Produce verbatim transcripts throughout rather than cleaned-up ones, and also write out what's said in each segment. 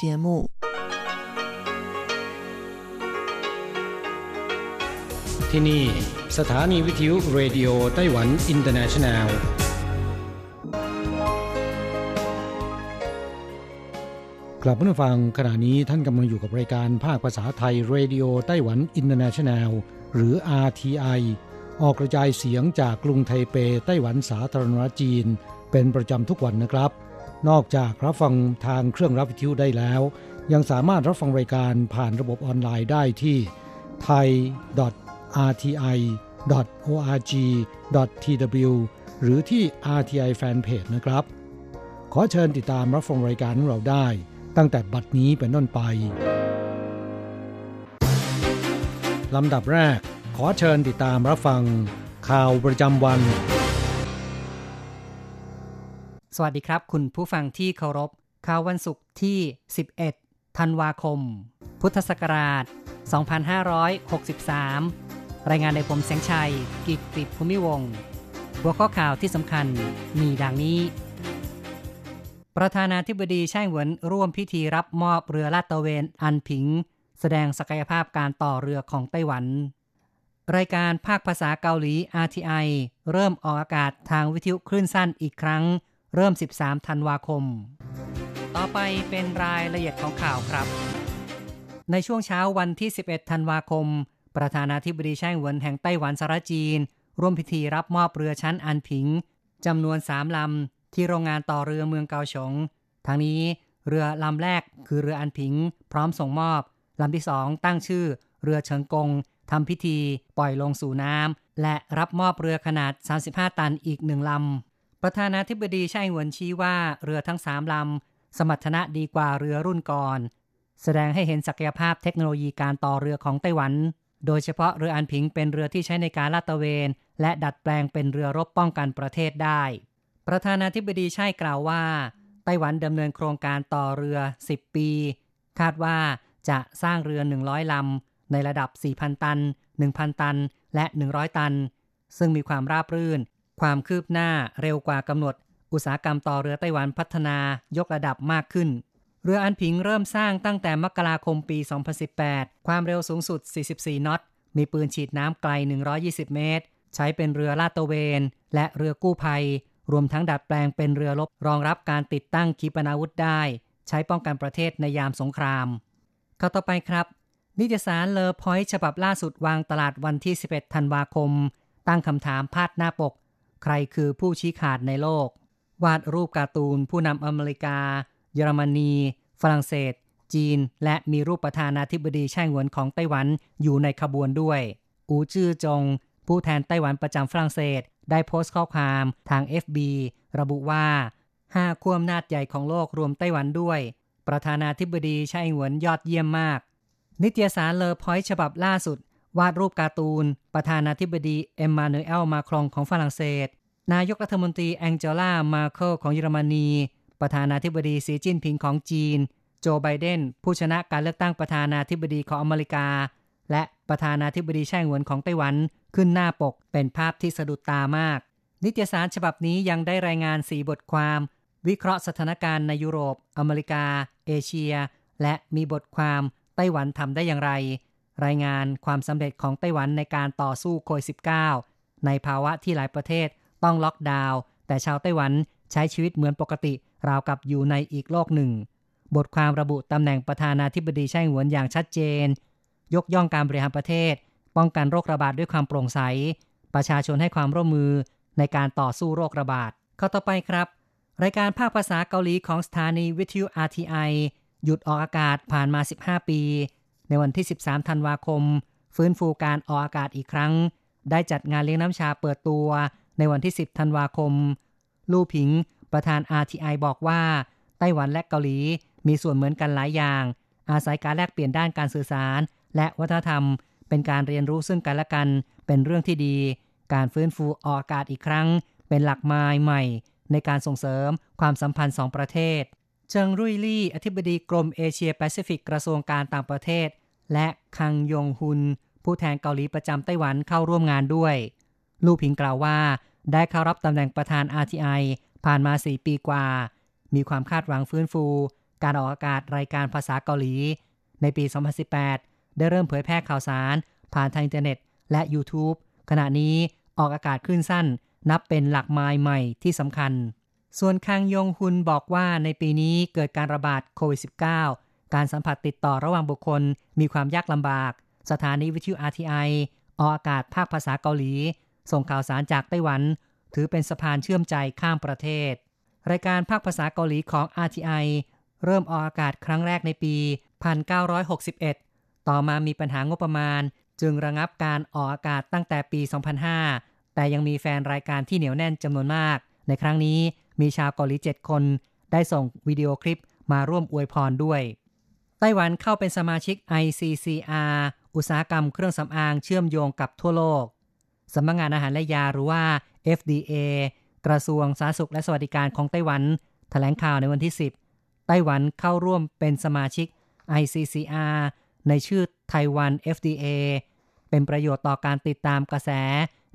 节目。ที่นี่สถานีวิทยุเรดิโอไต้หวันอินเตอร์เนชั่นแนลกลับมาฟังขณะนี้ท่านกำลังอยู่กับรายการภาคภาษาไทยเรดิโอไต้หวันอินเตอร์เนชั่นแนลหรือ อาร์ ที ไอ ออกกระจายเสียงจากกรุงไทเปไต้หวันสาธารณรัฐจีนเป็นประจำทุกวันนะครับนอกจากรับฟังทางเครื่องรับวิทยุได้แล้วยังสามารถรับฟังรายการผ่านระบบออนไลน์ได้ที่ ไทย ดอท อาร์ ที ไอ ดอท โอ อาร์ จี ดอท ที ดับเบิลยู หรือที่ อาร์ ที ไอ Fanpage นะครับขอเชิญติดตามรับฟังรายการของเราได้ตั้งแต่บัดนี้เป็นต้นไปลำดับแรกขอเชิญติดตามรับฟังข่าวประจำวันสวัสดีครับคุณผู้ฟังที่เคารพข่าววันศุกร์ที่สิบเอ็ดธันวาคมพุทธศักราชสองพันห้าร้อยหกสิบสามรายงานโดยผมแสงชัยกิจติภูมิวงศ์หัวข้อข่าวที่สำคัญมีดังนี้ประธานาธิบดีไช่เหวินร่วมพิธีรับมอบเรือลาดตระเวนอันผิงแสดงศักยภาพการต่อเรือของไต้หวันรายการภาคภาษาเกาหลี อาร์ ที ไอ เริ่มออกอากาศทางวิทยุคลื่นสั้นอีกครั้งเริ่มสิบสามธันวาคมต่อไปเป็นรายละเอียดของข่าวครับในช่วงเช้าวันที่สิบเอ็ดธันวาคมประธานาธิบดีไช่เหวินแห่งไต้หวันสาธารณรัฐจีนร่วมพิธีรับมอบเรือชั้นอันผิงจำนวนสามลำที่โรงงานต่อเรือเมืองเกาสงทางนี้เรือลำแรกคือเรืออันผิงพร้อมส่งมอบลำที่สองตั้งชื่อเรือเฉิงกงทำพิธีปล่อยลงสู่น้ำและรับมอบเรือขนาดสามสิบห้าตันอีกหนึ่งลำประธานาธิบดีไช่เหวินชี้ว่าเรือทั้งสามลำสมรรถนะดีกว่าเรือรุ่นก่อนแสดงให้เห็นศักยภาพเทคโนโลยีการต่อเรือของไต้หวันโดยเฉพาะเรืออันผิงเป็นเรือที่ใช้ในการลาดตระเวนและดัดแปลงเป็นเรือรบป้องกันประเทศได้ประธานาธิบดีไช่กล่าวว่าไต้หวันดำเนินโครงการต่อเรือสิบปีคาดว่าจะสร้างเรือหนึ่งร้อยลำในระดับ สี่พัน ตัน หนึ่งพัน ตันและหนึ่งร้อยตันซึ่งมีความราบรื่นความคืบหน้าเร็วกว่ากำหนดอุตสาหกรรมต่อเรือไต้หวันพัฒนายกระดับมากขึ้นเรืออันผิงเริ่มสร้างตั้งแต่มกราคมปีสองพันสิบแปดความเร็วสูงสุดสี่สิบสี่น็อตมีปืนฉีดน้ำไกลหนึ่งร้อยยี่สิบเมตรใช้เป็นเรือลาดตระเวนและเรือกู้ภัยรวมทั้งดัดแปลงเป็นเรือรบรองรับการติดตั้งขีปนาวุธได้ใช้ป้องกันประเทศในยามสงครามข่าวต่อไปครับนิตยสารเลอพอยต์ฉบับล่าสุดวางตลาดวันที่สิบเอ็ดธันวาคมตั้งคำถามพาดหน้าปกใครคือผู้ชี้ขาดในโลกวาดรูปการ์ตูนผู้นำอเมริกาเยอรมนีฝรั่งเศสจีนและมีรูปประธานาธิบดีไช่เหวินของไต้หวันอยู่ในขบวนด้วยอูจื้อจงผู้แทนไต้หวันประจำฝรั่งเศสได้โพสต์ข้อความทาง เอฟ บี ระบุว่าห้าขั้วอำนาจใหญ่ของโลกรวมไต้หวันด้วยประธานาธิบดีไช่เหวินยอดเยี่ยมมากนิตยสารเลอพอยต์ฉบับล่าสุดวาดรูปการ์ตูนประธานาธิบดีเอ็มมานูเอลมาครองของฝรั่งเศสนายกรัฐมนตรีแองเจล่ามาเคิลของเยอรมนีประธานาธิบดีสีจิ้นผิงของจีนโจไบเดนผู้ชนะการเลือกตั้งประธานาธิบดีของอเมริกาและประธานาธิบดีไช่เหวินของไต้หวันขึ้นหน้าปกเป็นภาพที่สะดุดตามากนิตยสารฉบับนี้ยังได้รายงานสี่บทความวิเคราะห์สถานการณ์ในยุโรปอเมริกาเอเชียและมีบทความไต้หวันทำได้อย่างไรรายงานความสำเร็จของไต้หวันในการต่อสู้โควิด สิบเก้า ในภาวะที่หลายประเทศต้องล็อกดาวน์แต่ชาวไต้หวันใช้ชีวิตเหมือนปกติราวกับอยู่ในอีกโลกหนึ่งบทความระบุตำแหน่งประธานาธิบดีไช่เหวินอย่างชัดเจนยกย่องการบริหารประเทศป้องกันโรคระบาดด้วยความโปร่งใสประชาชนให้ความร่วมมือในการต่อสู้โรคระบาดข้อต่อไปครับรายการภาคภาษาเกาหลีของสถานีวิทยุ อาร์ ที ไอ หยุดออกอากาศผ่านมาสิบห้าปีในวันที่สิบสามธันวาคมฟื้นฟูการออกอากาศอีกครั้งได้จัดงานเลี้ยงน้ำชาเปิดตัวในวันที่สิบธันวาคมลู่ผิงประธาน อาร์ ที ไอ บอกว่าไต้หวันและเกาหลีมีส่วนเหมือนกันหลายอย่างอาศัยการแลกเปลี่ยนด้านการสื่อสารและวัฒนธรรมเป็นการเรียนรู้ซึ่งกันและกันเป็นเรื่องที่ดีการฟื้นฟูออกอากาศอีกครั้งเป็นหลักไม้ใหม่ในการส่งเสริมความสัมพันธ์สองประเทศเจิงรุ่ยลี่อธิบดีกรมเอเชียแปซิฟิกกระทรวงการต่างประเทศและคังยงฮุนผู้แทนเกาหลีประจำไต้หวันเข้าร่วมงานด้วยลู่ผิงกล่าวว่าได้เข้ารับตำแหน่งประธาน อาร์ ที ไอ ผ่านมาสี่ปีกว่ามีความคาดหวังฟื้นฟู การออกอากาศรายการภาษาเกาหลีในปีสองพันสิบแปดได้เริ่มเผยแพร่ข่าวสารผ่านทางอินเทอร์เน็ตและ YouTube ขณะนี้ออกอากาศคลื่นสั้นนับเป็นหลักไมล์ใหม่ที่สำคัญส่วนคังยงฮุนบอกว่าในปีนี้เกิดการระบาดโควิด สิบเก้า การสัมผัสติดต่อระหว่างบุคคลมีความยากลำบากสถานีวิทยุ อาร์ ที ไอ ออกอากาศภาคภาษาเกาหลีส่งข่าวสารจากไต้หวันถือเป็นสะพานเชื่อมใจข้ามประเทศรายการภาคภาษาเกาหลีของ อาร์ ที ไอ เริ่มออกอากาศครั้งแรกในปีหนึ่งพันเก้าร้อยหกสิบเอ็ดต่อมามีปัญหางบประมาณจึงระงับการออกอากาศตั้งแต่ปีสองพันห้าแต่ยังมีแฟนรายการที่เหนียวแน่นจำนวนมากในครั้งนี้มีชาวเกาหลีเจ็ดคนได้ส่งวิดีโอคลิปมาร่วมอวยพรด้วยไต้หวันเข้าเป็นสมาชิก ไอ ซี ซี อาร์ อุตสาหกรรมเครื่องสำอางเชื่อมโยงกับทั่วโลกสำนักงานอาหารและยาหรือว่า เอฟ ดี เอ กระทรวงสาธารณสุขและสวัสดิการของไต้หวันแถลงข่าวในวันที่สิบไต้หวันเข้าร่วมเป็นสมาชิก ไอ ซี ซี อาร์ ในชื่อไต้หวัน เอฟ ดี เอ เป็นประโยชน์ต่อการติดตามกระแส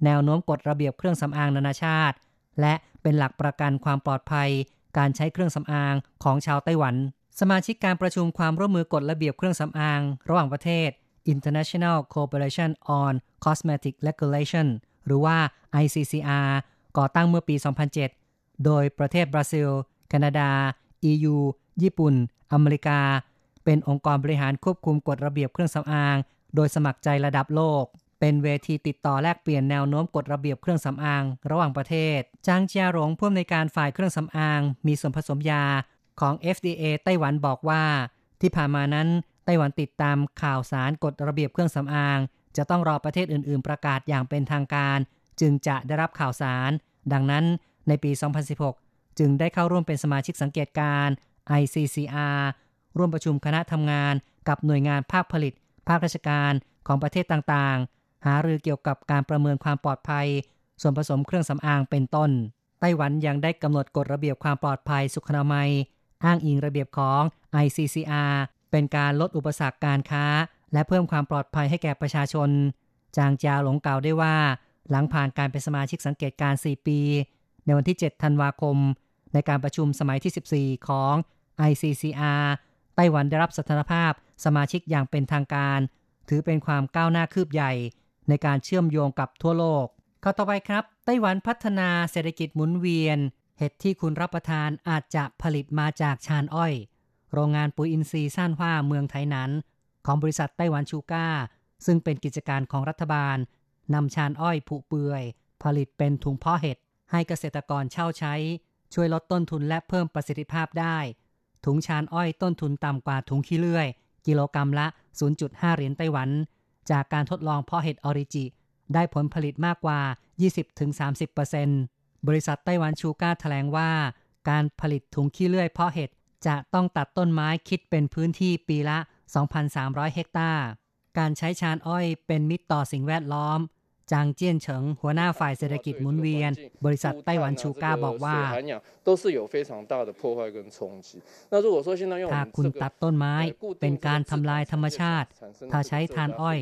แนวโน้มกฎระเบียบเครื่องสำอางนานาชาติและเป็นหลักประกันความปลอดภัยการใช้เครื่องสำอางของชาวไต้หวันสมาชิกการประชุมความร่วมมือกฎระเบียบเครื่องสำอางระหว่างประเทศ International Cooperation on Cosmetic Regulation หรือว่า ไอ ซี ซี อาร์ ก่อตั้งเมื่อปี สองพันเจ็ดโดยประเทศบราซิลแคนาดา อี ยู ญี่ปุ่นอเมริกาเป็นองค์กรบริหารควบคุมกฎระเบียบเครื่องสำอางโดยสมัครใจระดับโลกเป็นเวทีติดต่อแลกเปลี่ยนแนวโน้มกฎระเบียบเครื่องสำอางระหว่างประเทศจางเจียหลงผู้อำนวยการฝ่ายเครื่องสำอางมีส่วนผสมยาของ เอฟ ดี เอ ไต้หวันบอกว่าที่ผ่านมานั้นไต้หวันติดตามข่าวสารกฎระเบียบเครื่องสำอางจะต้องรอประเทศอื่นๆประกาศอย่างเป็นทางการจึงจะได้รับข่าวสารดังนั้นในปีสองพันสิบหกจึงได้เข้าร่วมเป็นสมาชิกสังเกตการ ไอ ซี ซี อาร์ ร่วมประชุมคณะทำงานกับหน่วยงานภาคผลิตภาคราชการของประเทศต่างๆหารือเกี่ยวกับการประเมินความปลอดภัยส่วนผสมเครื่องสำอางเป็นต้นไต้หวันยังได้กำหนดกฎระเบียบความปลอดภัยสุขอนามัยอ้างอิงระเบียบของ ไอ ซี ซี อาร์ เป็นการลดอุปสรรคการค้าและเพิ่มความปลอดภัยให้แก่ประชาชนจางเจียหลงกล่าวได้ว่าหลังผ่านการเป็นสมาชิกสังเกตการณ์สี่ปีในวันที่เจ็ดธันวาคมในการประชุมสมัยที่สิบสี่ของ ไอ ซี ซี อาร์ ไต้หวันได้รับสถานภาพสมาชิกอย่างเป็นทางการถือเป็นความก้าวหน้าคืบใหญ่ในการเชื่อมโยงกับทั่วโลกข่าวต่อไปครับไต้หวันพัฒนาเศรษฐกิจหมุนเวียนเห็ดที่คุณรับประทานอาจจะผลิตมาจากชานอ้อยโรงงานปุ๋ยอินทรีย์ซ่านฮว่าเมืองไทยนั้นของบริษัทไต้หวันชูก้าซึ่งเป็นกิจการของรัฐบาลนำชานอ้อยผุเปื่อยผลิตเป็นถุงเพาะเห็ดให้เกษตรกรเช่าใช้ช่วยลดต้นทุนและเพิ่มประสิทธิภาพได้ถุงชานอ้อยต้นทุนต่ำกว่าถุงขี้เลื่อยกิโลกรัมละ ศูนย์จุดห้า เหรียญไต้หวันจากการทดลองเพาะเห็ดออริจิได้ผลผลิตมากกว่า ยี่สิบถึงสามสิบเปอร์เซ็นต์ บริษัทไต้หวันชูก้าแถลงว่าการผลิตถุงขี้เลื่อยเพาะเห็ดจะต้องตัดต้นไม้คิดเป็นพื้นที่ปีละ สองพันสามร้อย เฮกตาร์การใช้ชานอ้อยเป็นมิตรต่อสิ่งแวดล้อมจางเจี้ยนเฉิงหัวหน้าฝ่ายเศรษฐกิจหมุนเวียนบริษัทไต้หวันชูก้าบอกว่าถ้าคุณตัดต้นไม้เป็นการทำลายธรรมชาติถ้าใช้ทานอ้อย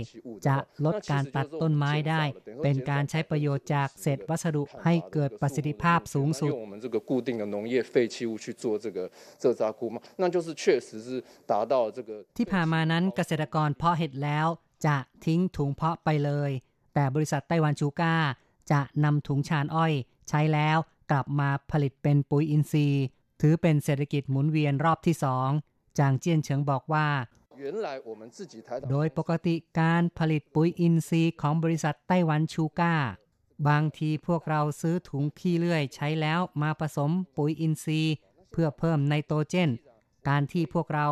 จะลดการตัดต้นไม้ได้เป็นการใช้ประโยชน์จากเศษวัสดุให้เกิดประสิทธิภาพสูงสุดที่ผ่านมานั้นเกษตรกรเพาะเห็ดแล้วจะทิ้งถุงเพาะไปเลยแต่บริษัทไต้หวันชูก้าจะนำถุงชานอ้อยใช้แล้วกลับมาผลิตเป็นปุ๋ยอินทรีย์ถือเป็นเศรษฐกิจหมุนเวียนรอบที่สองจางเจี้ยนเฉิงบอกว่าโดยปกติการผลิตปุ๋ยอินทรีย์ของบริษัทไต้หวันชูก้าบางทีพวกเราซื้อถุงขี้เลื่อยใช้แล้วมาผสมปุ๋ยอินทรีย์เพื่อเพิ่มไนโตรเจนการที่พวกเรา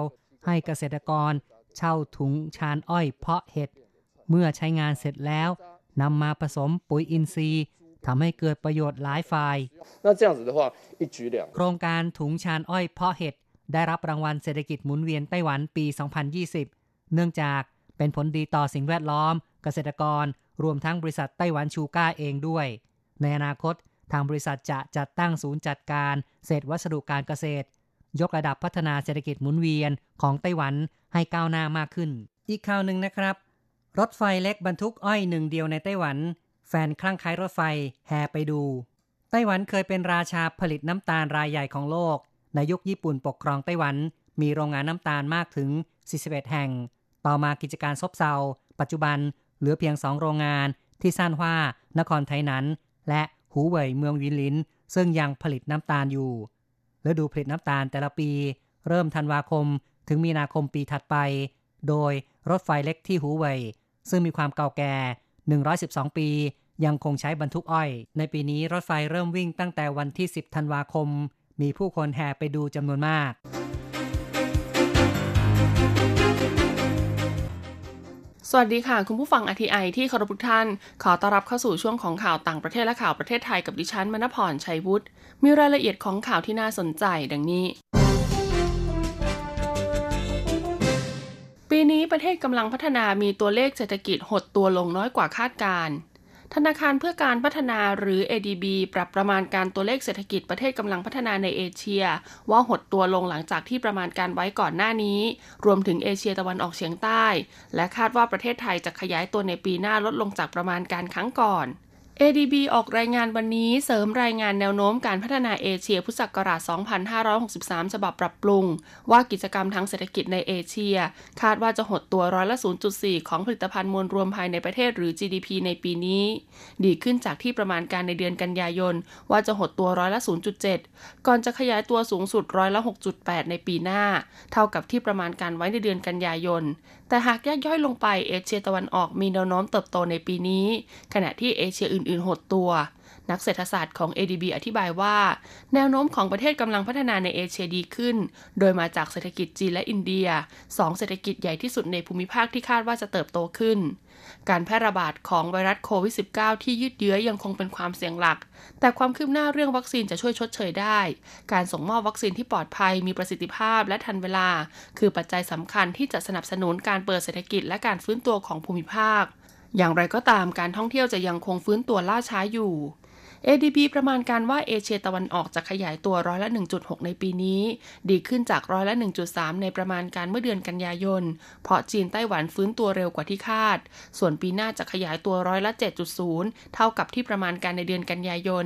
ให้เกษตรกรเช่าถุงชานอ้อยเพาะเห็ดเมื่อใช้งานเสร็จแล้วนำมาผสมปุ๋ยอินทรีย์ทำให้เกิดประโยชน์หลายฝ่ายโครงการถุงชานอ้อยเพาะเห็ดได้รับรางวัลเศรษฐกิจหมุนเวียนไต้หวันปี สองพันยี่สิบ เนื่องจากเป็นผลดีต่อสิ่งแวดล้อมเกษตรกรรวมทั้งบริษัทไต้หวันชูก้าเองด้วยในอนาคตทางบริษัทจะจัดตั้งศูนย์จัดการเศษวัสดุการเกษตรยกระดับพัฒนาเศรษฐกิจหมุนเวียนของไต้หวันให้ก้าวหน้ามากขึ้นอีกข่าวนึงนะครับรถไฟเล็กบรรทุกอ้อยหนึ่งเดียวในไต้หวันแฟนคลั่งไคล้รถไฟแห่ไปดูไต้หวันเคยเป็นราชาผลิตน้ำตาลรายใหญ่ของโลกในยุคญี่ปุ่นปกครองไต้หวัน มีโรงงานน้ำตาลมากถึงสี่สิบเอ็ดแห่งต่อมากิจการซบเซาปัจจุบันเหลือเพียงสองโรงงานที่ซ่านฮว่านครไทหนันและหูเหวยเมืองวินลินซึ่งยังผลิตน้ำตาลอยู่ฤดูผลิตน้ำตาลแต่ละปีเริ่มธันวาคมถึงมีนาคมปีถัดไปโดยรถไฟเล็กที่หูเหวยซึ่งมีความเก่าแก่หนึ่งร้อยสิบสองปียังคงใช้บรรทุกอ้อยในปีนี้รถไฟเริ่มวิ่งตั้งแต่วันที่สิบธันวาคมมีผู้คนแห่ไปดูจำนวนมากสวัสดีค่ะคุณผู้ฟัง อาร์ ที ไอ ที่เคารพทุกท่านขอต้อนรับเข้าสู่ช่วงของข่าวต่างประเทศและข่าวประเทศไทยกับดิฉันมณพรชัยวุฒิมีรายละเอียดของข่าวที่น่าสนใจดังนี้ปีนี้ประเทศกำลังพัฒนามีตัวเลขเศรษฐกิจหดตัวลงน้อยกว่าคาดการณ์ธนาคารเพื่อการพัฒนาหรือ เอ ดี บี ปรับประมาณการตัวเลขเศรษฐกิจประเทศกำลังพัฒนาในเอเชียว่าหดตัวลงหลังจากที่ประมาณการไว้ก่อนหน้านี้รวมถึงเอเชียตะวันออกเฉียงใต้และคาดว่าประเทศไทยจะขยายตัวในปีหน้าลดลงจากประมาณการครั้งก่อน เอ ดี บี ออกรายงานวันนี้เสริมรายงานแนวโน้มการพัฒนาเอเชียพุทธศักราช สองพันห้าร้อยหกสิบสาม ฉบับปรับปรุงว่ากิจกรรมทางเศรษฐกิจในเอเชียคาดว่าจะหดตัวร้อยละ ศูนย์จุดสี่ ของผลิตภัณฑ์มวลรวมภายในประเทศหรือ จี ดี พี ในปีนี้ดีขึ้นจากที่ประมาณการในเดือนกันยายนว่าจะหดตัวร้อยละ ศูนย์จุดเจ็ด ก่อนจะขยายตัวสูงสุดร้อยละ หกจุดแปด ในปีหน้าเท่ากับที่ประมาณการไว้ในเดือนกันยายนแต่หากแยกย่อยลงไปเอเชียตะวันออกมีแนวโน้มเติบโตในปีนี้ขณะที่เอเชียอื่นๆหดตัวนักเศรษฐศาสตร์ของ เอ ดี บี อธิบายว่าแนวโน้มของประเทศกำลังพัฒนาในเอเชียดีขึ้นโดยมาจากเศรษฐกิจจีนและอินเดียสองเศรษฐกิจใหญ่ที่สุดในภูมิภาคที่คาดว่าจะเติบโตขึ้นการแพร่ระบาดของไวรัสโควิด สิบเก้า ที่ยืดเยื้อยังคงเป็นความเสี่ยงหลักแต่ความคืบหน้าเรื่องวัคซีนจะช่วยชดเชยได้การส่งมอบวัคซีนที่ปลอดภัยมีประสิทธิภาพและทันเวลาคือปัจจัยสำคัญที่จะสนับสนุนการเปิดเศรษฐกิจและการฟื้นตัวของภูมิภาคอย่างไรก็ตามการท่องเที่ยวจะยังคงฟื้นตัวล่าช้าอยู่ เอ ดี บี ประมาณการว่าเอเชียตะวันออกจะขยายตัวร้อยละ หนึ่งจุดหก ในปีนี้ดีขึ้นจากร้อยละ หนึ่งจุดสาม ในประมาณการเมื่อเดือนกันยายนเพราะจีนไต้หวันฟื้นตัวเร็วกว่าที่คาดส่วนปีหน้าจะขยายตัวร้อยละ เจ็ดจุดศูนย์ เท่ากับที่ประมาณการในเดือนกันยายน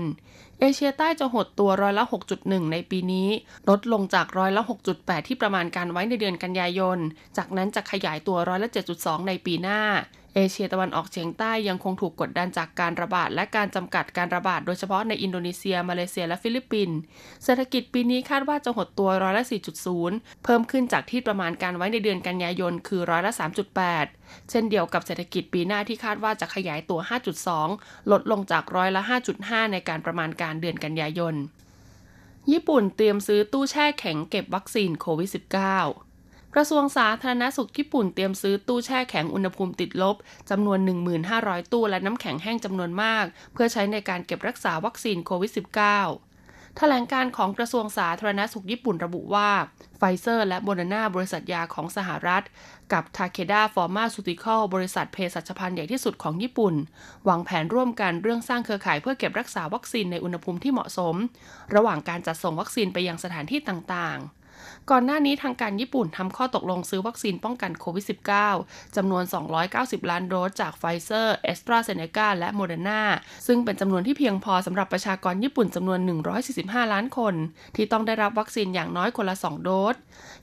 เอเชียใต้จะหดตัวร้อยละ หกจุดหนึ่ง ในปีนี้ลดลงจากร้อยละ หกจุดแปด ที่ประมาณการไว้ในเดือนกันยายนจากนั้นจะขยายตัวร้อยละ เจ็ดจุดสอง ในปีหน้าเอเชียตะวันออกเฉียงใต้ยังคงถูกกดดันจากการระบาดและการจำกัดการระบาดโดยเฉพาะในอินโดนีเซียมาเลเซียและฟิลิปปินส์เศรษฐกิจปีนี้คาดว่าจะหดตัวร้อยละ สี่จุดศูนย์ เพิ่มขึ้นจากที่ประมาณการไว้ในเดือนกันยายนคือร้อยละ สามจุดแปด เช่นเดียวกับเศรษฐกิจปีหน้าที่คาดว่าจะขยายตัว ห้าจุดสอง ลดลงจากร้อยละ ห้าจุดห้า ในการประมาณการเดือนกันยายนญี่ปุ่นเตรียมซื้อตู้แช่แข็งเก็บวัคซีนโควิด สิบเก้ากระทรวงสาธารณสุขญี่ปุ่นเตรียมซื้อตู้แช่แข็งอุณหภูมิติดลบจำนวน หนึ่งพันห้าร้อย ตู้และน้ำแข็งแห้งจำนวนมากเพื่อใช้ในการเก็บรักษาวัคซีนโควิด สิบเก้า แถลงการของกระทรวงสาธารณสุขญี่ปุ่นระบุว่าไฟเซอร์และโมเดอร์นาบริษัทยาของสหรัฐกับทาเคดาฟอร์มาซูติคอลบริษัทเภสัชภัณฑ์ใหญ่ที่สุดของญี่ปุ่นวางแผนร่วมกันเรื่องสร้างเครือข่ายเพื่อเก็บรักษาวัคซีนในอุณหภูมิที่เหมาะสมระหว่างการจัดส่งวัคซีนไปยังสถานที่ต่างๆก่อนหน้านี้ทางการญี่ปุ่นทำข้อตกลงซื้อวัคซีนป้องกันโควิด สิบเก้า จำนวนสองร้อยเก้าสิบล้านโดสจากไฟเซอร์แอสตราเซเนกาและโมเดอร์นาซึ่งเป็นจำนวนที่เพียงพอสำหรับประชากรญี่ปุ่นจำนวนหนึ่งร้อยสี่สิบห้าล้านคนที่ต้องได้รับวัคซีนอย่างน้อยคนละสองโดส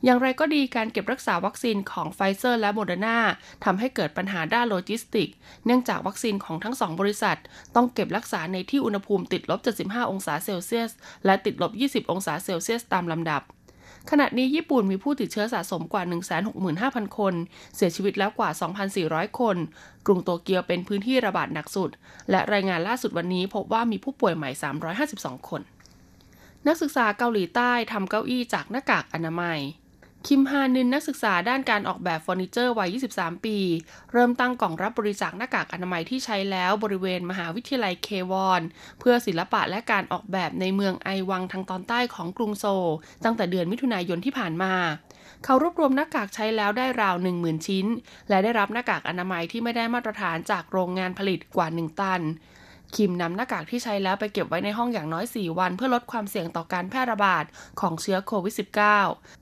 อย่างไรก็ดีการเก็บรักษาวัคซีนของไฟเซอร์และโมเดอร์นาทำให้เกิดปัญหาด้านโลจิสติกเนื่องจากวัคซีนของทั้งสองบริษัทต้องเก็บรักษาในที่อุณหภูมิติดลบ เจ็ดสิบห้า องศาเซลเซียสและติดลบ ยี่สิบ องศาเซลเซียสตามลำดับขณะนี้ญี่ปุ่นมีผู้ติดเชื้อสะสมกว่า หนึ่งแสนหกหมื่นห้าพัน คนเสียชีวิตแล้วกว่า สองพันสี่ร้อย คนกรุงโตเกียวเป็นพื้นที่ระบาดหนักสุดและรายงานล่าสุดวันนี้พบว่ามีผู้ป่วยใหม่สามร้อยห้าสิบสองคนนักศึกษาเกาหลีใต้ทำเก้าอี้จากหน้ากากอนามัยคิมฮานึนนักศึกษาด้านการออกแบบเฟอร์นิเจอร์วัยยี่สิบสามปีเริ่มตั้งกล่องรับบริจาคหน้ากากอนามัยที่ใช้แล้วบริเวณมหาวิทยาลัยเควอนเพื่อศิลปะและการออกแบบในเมืองไอวังทางตอนใต้ของกรุงโซลตั้งแต่เดือนมิถุนายนที่ผ่านมาเขารวบรวมหน้ากากใช้แล้วได้ราว หนึ่งหมื่น ชิ้นและได้รับหน้ากากอนามัยที่ไม่ได้มาตรฐานจากโรงงานผลิตกว่าหนึ่งตัน คิมนำหน้ากากที่ใช้แล้วไปเก็บไว้ในห้องอย่างน้อยสี่วันเพื่อลดความเสี่ยงต่อการแพร่ระบาดของเชื้อโควิด สิบเก้า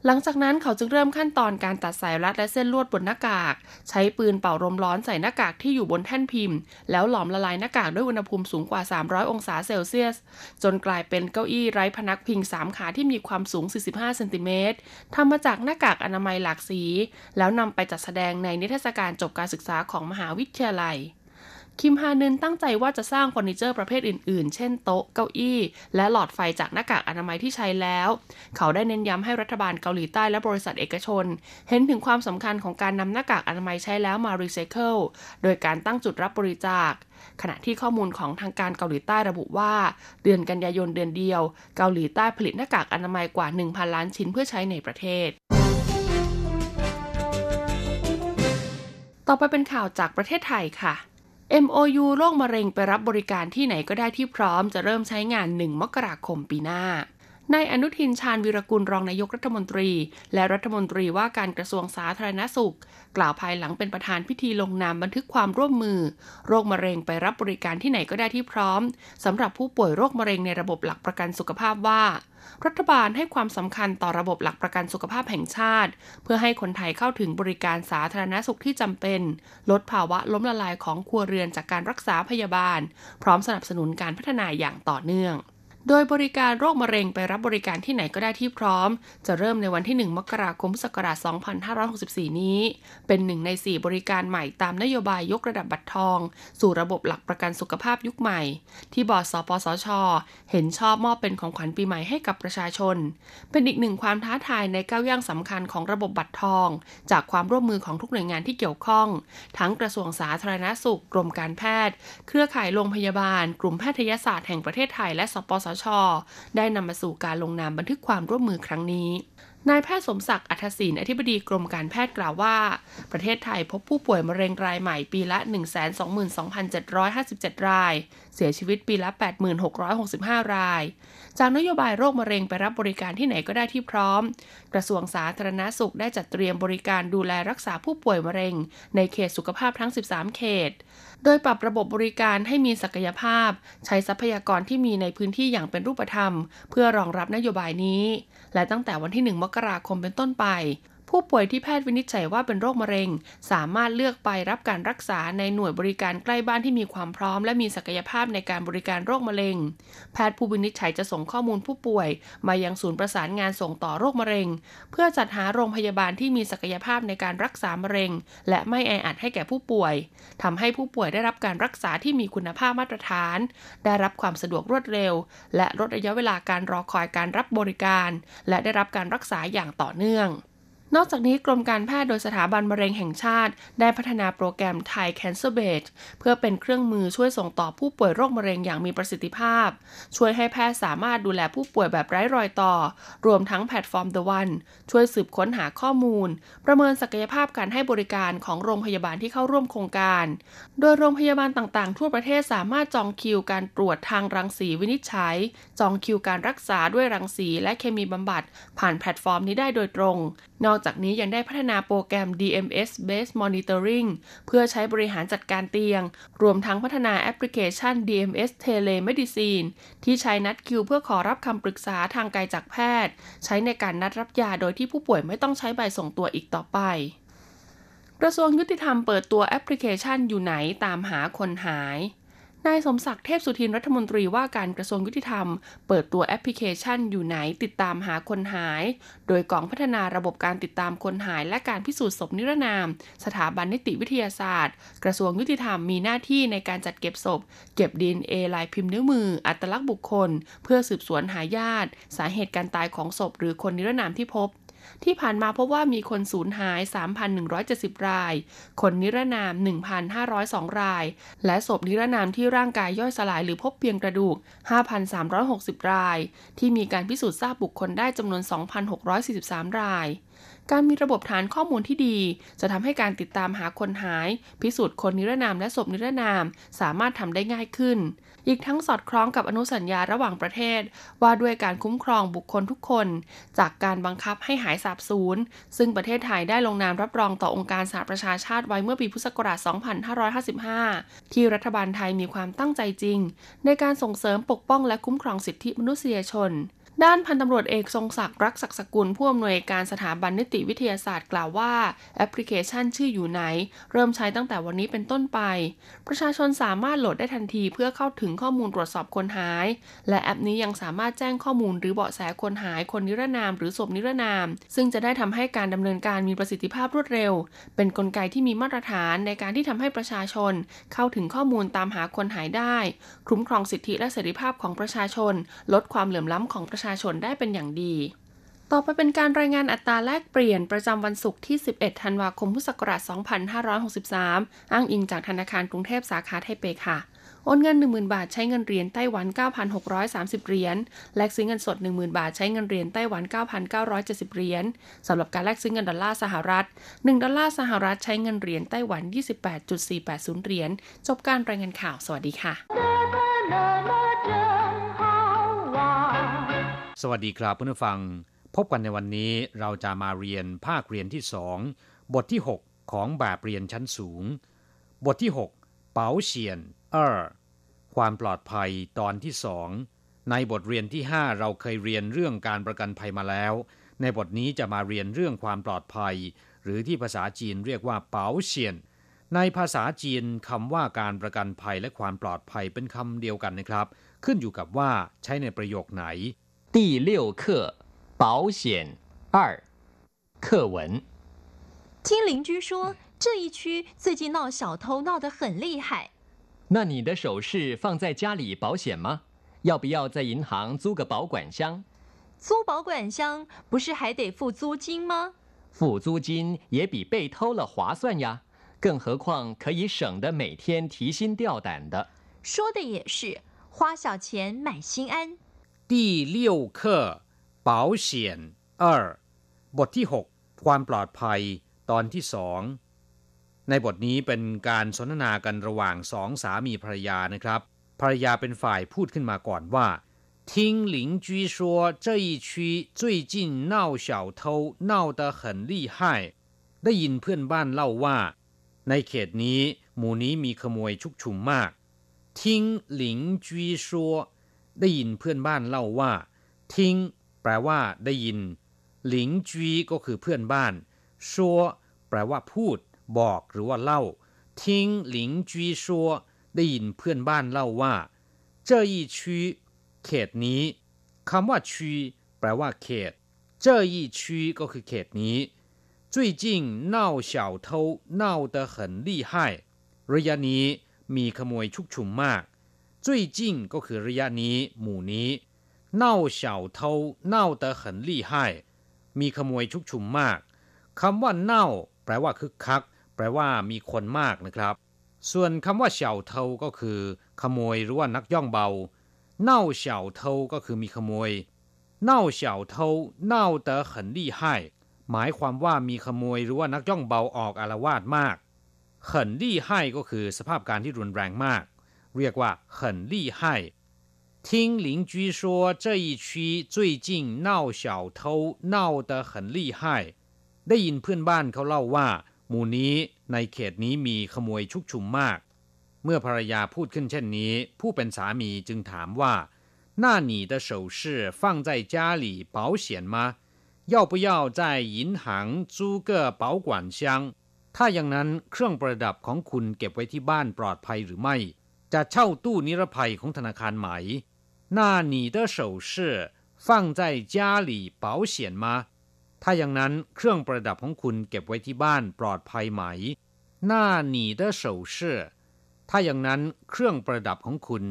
หลังจากนั้นเขาจึงเริ่มขั้นตอนการตัดสายรัดและเส้นลวดบนหน้ากากใช้ปืนเป่าลมร้อนใส่หน้ากากที่อยู่บนแท่นพิมพ์แล้วหลอมละลายหน้ากากด้วยอุณหภูมิสูงกว่าสามร้อยองศาเซลเซียสจนกลายเป็นเก้าอี้ไร้พนักพิงสามขาที่มีความสูงสี่สิบห้าเซนติเมตรทำมาจากหน้ากากอนามัยหลากสีแล้วนำไปจัดแสดงในนิทรรศการจบการศึกษาของมหาวิทยาลัยคิมฮานึนตั้งใจว่าจะสร้างเฟอร์นิเจอร์ประเภทอื่นๆเช่นโต๊ะเก้าอี้และหลอดไฟจากหน้ากากอนามัยที่ใช้แล้วเขาได้เน้นย้ำให้รัฐบาลเกาหลีใต้และบริษัทเอกชนเห็นถึงความสำคัญของการนำหน้ากากอนามัยใช้แล้วมารีไซเคิลโดยการตั้งจุดรับบริจาคขณะที่ข้อมูลของทางการเกาหลีใต้ระบุว่าเดือนกันยายนเดือนเดียวเกาหลีใต้ผลิตหน้ากากอนามัยกว่า หนึ่งพันล้านชิ้นเพื่อใช้ในประเทศต่อไปเป็นข่าวจากประเทศไทยค่ะเอ็ม โอ ยู โรคมะเร็งไปรับบริการที่ไหนก็ได้ที่พร้อมจะเริ่มใช้งานหนึ่งมกราคมปีหน้านายอนุทินชาญวีรกุลรองนายกรัฐมนตรีและรัฐมนตรีว่าการกระทรวงสาธารณสุขกล่าวภายหลังเป็นประธานพิธีลงนามบันทึกความร่วมมือโรคมะเร็งไปรับบริการที่ไหนก็ได้ที่พร้อมสำหรับผู้ป่วยโรคมะเร็งในระบบหลักประกันสุขภาพว่ารัฐบาลให้ความสำคัญต่อระบบหลักประกันสุขภาพแห่งชาติเพื่อให้คนไทยเข้าถึงบริการสาธารณสุขที่จำเป็นลดภาวะล้มละลายของครัวเรือนจากการรักษาพยาบาลพร้อมสนับสนุนการพัฒนาอย่างต่อเนื่องโดยบริการโรคมะเร็งไปรับบริการที่ไหนก็ได้ที่พร้อมจะเริ่มในวันที่หนึ่งมกราคมพุทธศักราชสองพันห้าร้อยหกสิบสี่นี้เป็นหนึ่งในสี่บริการใหม่ตามนโยบายยกระดับบัตรทองสู่ระบบหลักประกันสุขภาพยุคใหม่ที่บอร์ดสปสช.เห็นชอบมอบเป็นของขวัญปีใหม่ให้กับประชาชนเป็นอีกหนึ่งความท้าทายในก้าวย่างสำคัญของระบบบัตรทองจากความร่วมมือของทุกหน่วยงานที่เกี่ยวข้องทั้งกระทรวงสาธารณสุขกรมการแพทย์เครือข่ายโรงพยาบาลกลุ่มแพทยศาสตร์แห่งประเทศไทยและสปสช.ได้นำมาสู่การลงนามบันทึกความร่วมมือครั้งนี้นายแพทย์สมศักดิ์ อัฏฐศิลป์อธิบดีกรมการแพทย์กล่าวว่าประเทศไทยพบผู้ป่วยมะเร็งรายใหม่ปีละ หนึ่งแสนสองหมื่นสองพันเจ็ดร้อยห้าสิบเจ็ดรายเสียชีวิตปีละ แปดหมื่นหกร้อยหกสิบห้ารายจากนโยบายโรคมะเร็งไปรับบริการที่ไหนก็ได้ที่พร้อมกระทรวงสาธารณสุขได้จัดเตรียมบริการดูแลรักษาผู้ป่วยมะเร็งในเขตสุขภาพทั้งสิบสามเขตโดยปรับระบบบริการให้มีศักยภาพใช้ทรัพยากรที่มีในพื้นที่อย่างเป็นรูปธรรมเพื่อรองรับนโยบายนี้และตั้งแต่วันที่หนึ่งมกราคมเป็นต้นไปผู้ป่วยที่แพทย์วินิจฉัยว่าเป็นโรคมะเร็งสามารถเลือกไปรับการรักษาในหน่วยบริการใกล้บ้านที่มีความพร้อมและมีศักยภาพในการบริการโรคมะเร็งแพทย์ผู้วินิจฉัยจะส่งข้อมูลผู้ป่วยมายังศูนย์ประสานงานส่งต่อโรคมะเร็งเพื่อจัดหาโรงพยาบาลที่มีศักยภาพในการรักษามะเร็งและไม่แออัดให้แก่ผู้ป่วยทำให้ผู้ป่วยได้รับการรักษาที่มีคุณภาพมาตรฐานได้รับความสะดวกรวดเร็วและลดระยะเวลาการรอคอยการรับบริการและได้รับการรักษาอย่างต่อเนื่องนอกจากนี้กรมการแพทย์โดยสถาบันมะเร็งแห่งชาติได้พัฒนาโปรแกรม Thai Cancer Bed เพื่อเป็นเครื่องมือช่วยส่งต่อผู้ป่วยโรคมะเร็งอย่างมีประสิทธิภาพช่วยให้แพทย์สามารถดูแลผู้ป่วยแบบไร้รอยต่อรวมทั้งแพลตฟอร์ม The One ช่วยสืบค้นหาข้อมูลประเมินศักยภาพการให้บริการของโรงพยาบาลที่เข้าร่วมโครงการโดยโรงพยาบาลต่างๆทั่วประเทศสามารถจองคิวการตรวจทางรังสีวินิจฉัยจองคิวการรักษาด้วยรังสีและเคมีบำบัดผ่านแพลตฟอร์มนี้ได้โดยตรงนอกจากนี้ยังได้พัฒนาโปรแกรม ดี เอ็ม เอส Based Monitoring เพื่อใช้บริหารจัดการเตียงรวมทั้งพัฒนาแอปพลิเคชัน ดี เอ็ม เอส Telemedicine ที่ใช้นัดคิวเพื่อขอรับคำปรึกษาทางไกลจากแพทย์ใช้ในการนัดรับยาโดยที่ผู้ป่วยไม่ต้องใช้ใบส่งตัวอีกต่อไปกระทรวงยุติธรรมเปิดตัวแอปพลิเคชันอยู่ไหนตามหาคนหายนายสมศักดิ์เทพสุทินรัฐมนตรีว่าการกระทรวงยุติธรรมเปิดตัวแอปพลิเคชันอยู่ไหนติดตามหาคนหายโดยกองพัฒนาระบบการติดตามคนหายและการพิสูจน์ศพนิรนามสถาบันนิติวิทยาศาสตร์กระทรวงยุติธรรมมีหน้าที่ในการจัดเก็บศพเก็บ ดี เอ็น เอ ลายพิมพ์นิ้วมืออัตลักษณ์บุคคลเพื่อสืบสวนหาญาติสาเหตุการตายของศพหรือคนนิรนามที่พบที่ผ่านมาพบว่ามีคนสูญหาย สามพันหนึ่งร้อยเจ็ดสิบรายคนนิรนาม หนึ่งพันห้าร้อยสองรายและศพนิรนามที่ร่างกายย่อยสลายหรือพบเพียงกระดูก ห้าพันสามร้อยหกสิบรายที่มีการพิสูจน์ทราบบุคคลได้จำนวน สองพันหกร้อยสี่สิบสามรายการมีระบบฐานข้อมูลที่ดีจะทำให้การติดตามหาคนหายพิสูจน์คนนิรนามและศพนิรนามสามารถทำได้ง่ายขึ้น อีกทั้งสอดคล้องกับอนุสัญญาระหว่างประเทศว่าด้วยการคุ้มครองบุคคลทุกคนจากการบังคับให้หายสาบสูญซึ่งประเทศไทยได้ลงนามรับรองต่อองค์การสหประชาชาติไว้เมื่อปีพุทธศักราช สองพันห้าร้อยห้าสิบห้า ที่รัฐบาลไทยมีความตั้งใจจริงในการส่งเสริมปกป้องและคุ้มครองสิทธิมนุษยชนด้านพันตำรวจเอกทรงศักดิ์รักศักดิ์สกุลผู้อำนวยการสถาบันนิติวิทยาศาสตร์กล่าวว่าแอปพลิเคชันชื่ออยู่ไหนเริ่มใช้ตั้งแต่วันนี้เป็นต้นไปประชาชนสามารถโหลดได้ทันทีเพื่อเข้าถึงข้อมูลตรวจสอบคนหายและแอปนี้ยังสามารถแจ้งข้อมูลหรือเบาะแสคนหายคนนิรนามหรือศพนิรนามซึ่งจะได้ทำให้การดำเนินการมีประสิทธิภาพรวดเร็วเป็นกลไกที่มีมาตรฐานในการที่ทำให้ประชาชนเข้าถึงข้อมูลตามหาคนหายได้คุ้มครองสิทธิและเสรีภาพของประชาชนลดความเหลื่อมล้ำของประชาชนได้เป็นอย่างดีต่อไปเป็นการรายงานอัตราแลกเปลี่ยนประจำวันศุกร์ที่สิบเอ็ดธันวาคมพุทธศักราชสองพันห้าร้อยหกสิบสามอ้างอิงจากธนาคารกรุงเทพสาขาไทเปค่ะโอนเงิน หนึ่งหมื่น บาทใช้เงินเหรียญไต้หวัน เก้าพันหกร้อยสามสิบ เหรียญแลกซื้อเงินสด หนึ่งหมื่น บาทใช้เงินเหรียญไต้หวัน เก้าพันเก้าร้อยเจ็ดสิบ เหรียญสำหรับการแลกซื้อเงินดอลลาร์สหรัฐหนึ่งดอลลาร์สหรัฐใช้เงินเหรียญไต้หวัน ยี่สิบแปดจุดสี่แปดศูนย์ เหรียญจบการรายงานข่าวสวัสดีค่ะสวัสดีครับเพื่อนผู้ฟังพบกันในวันนี้เราจะมาเรียนภาคเรียนที่สองบทที่หกของแบบเรียนชั้นสูงบทที่หกเป๋าเฉียนเอ่อความปลอดภัยตอนที่สองในบทเรียนที่ห้าเราเคยเรียนเรื่องการประกันภัยมาแล้วในบทนี้จะมาเรียนเรื่องความปลอดภัยหรือที่ภาษาจีนเรียกว่าเป๋าเฉียนในภาษาจีนคำว่าการประกันภัยและความปลอดภัยเป็นคำเดียวกันนะครับขึ้นอยู่กับว่าใช้ในประโยคไหน第六课保险二课文听邻居说这一区最近闹小偷闹得很厉害那你的首饰放在家里保险吗要不要在银行租个保管箱租保管箱不是还得付租金吗付租金也比被偷了划算呀更何况可以省得每天提心吊胆的说的也是花小钱买心安第六课保险二บทที่หกความปลอดภัยตอนที่สองในบทนี้เป็นการสนทนากันระหว่างสองสามีภรรยานะครับภรรยาเป็นฝ่ายพูดขึ้นมาก่อนว่า听邻居说这一区最近闹小偷闹得很厉害ได้ยินเพื่อนบ้านเล่าว่าในเขตนี้หมู่นี้มีขโมยชุกชุมมาก听邻居说ได้ยินเพื่อนบ้านเล่าว่าทิ้งแปลว่าได้ยินหลิงจีก็คือเพื่อนบ้านชัวแปลว่าพูดบอกหรือว่าเล่าทิ้งหลิงจีชัวได้ยินเพื่อนบ้านเล่าว่าเจ้าอีชีเขตนี้คำว่าชีแปลว่าเขตเจ้าอีชีก็คือเขตนี้最近闹小偷闹得很厉害ระยะนี้มีขโมยชุกชุมมาก最近ก็คือระยะนี้หมู่นี้เน่าเฉาเทาเน่าเต๋อเหินลี่ไห้มีขโมยชุกชุมมากคำว่าเน่าแปลว่าคึกคักแปลว่ามีคนมากนะครับส่วนคำว่าเฉาเทาก็คือขโมยหรือว่านักย่องเบาเน่าเฉาเทาก็คือมีขโมยเน่าเฉาเทาเน่าเต๋อเหินลี่ไห้หมายความว่ามีขโมยหรือว่านักย่องเบาออกอาละวาดมากเหินลี่ไห้ก็คือสภาพการที่รุนแรงมากเรียกว่า很厉害听邻居说这一区最近闹小偷闹得很厉害ได้ยินเพื่อนบ้านเขาเล่าว่าหมู่นี้ในเขตนี้มีขโมยชุกชุมมากเมื่อภรรยาพูดขึ้นเช่นนี้ผู้เป็นสามีจึงถามว่า那你的首饰放在家里保险吗要不要在银行租个保管箱ถ้าอย่างนั้นเครื่องประดับของคุณเก็บไว้ที่บ้านปลอดภัยหรือไม่จะเช่าตู้นิรภัยของธนาคารไหม那你的首饰放在家里保险吗ถ้าอย่างนั้นเครื่องประดับของคุณเก็บไว้ที่บ้านปลอดภัยไหม那你的首饰ถ้าอย่างนั้นเครื่องประดับของคุณ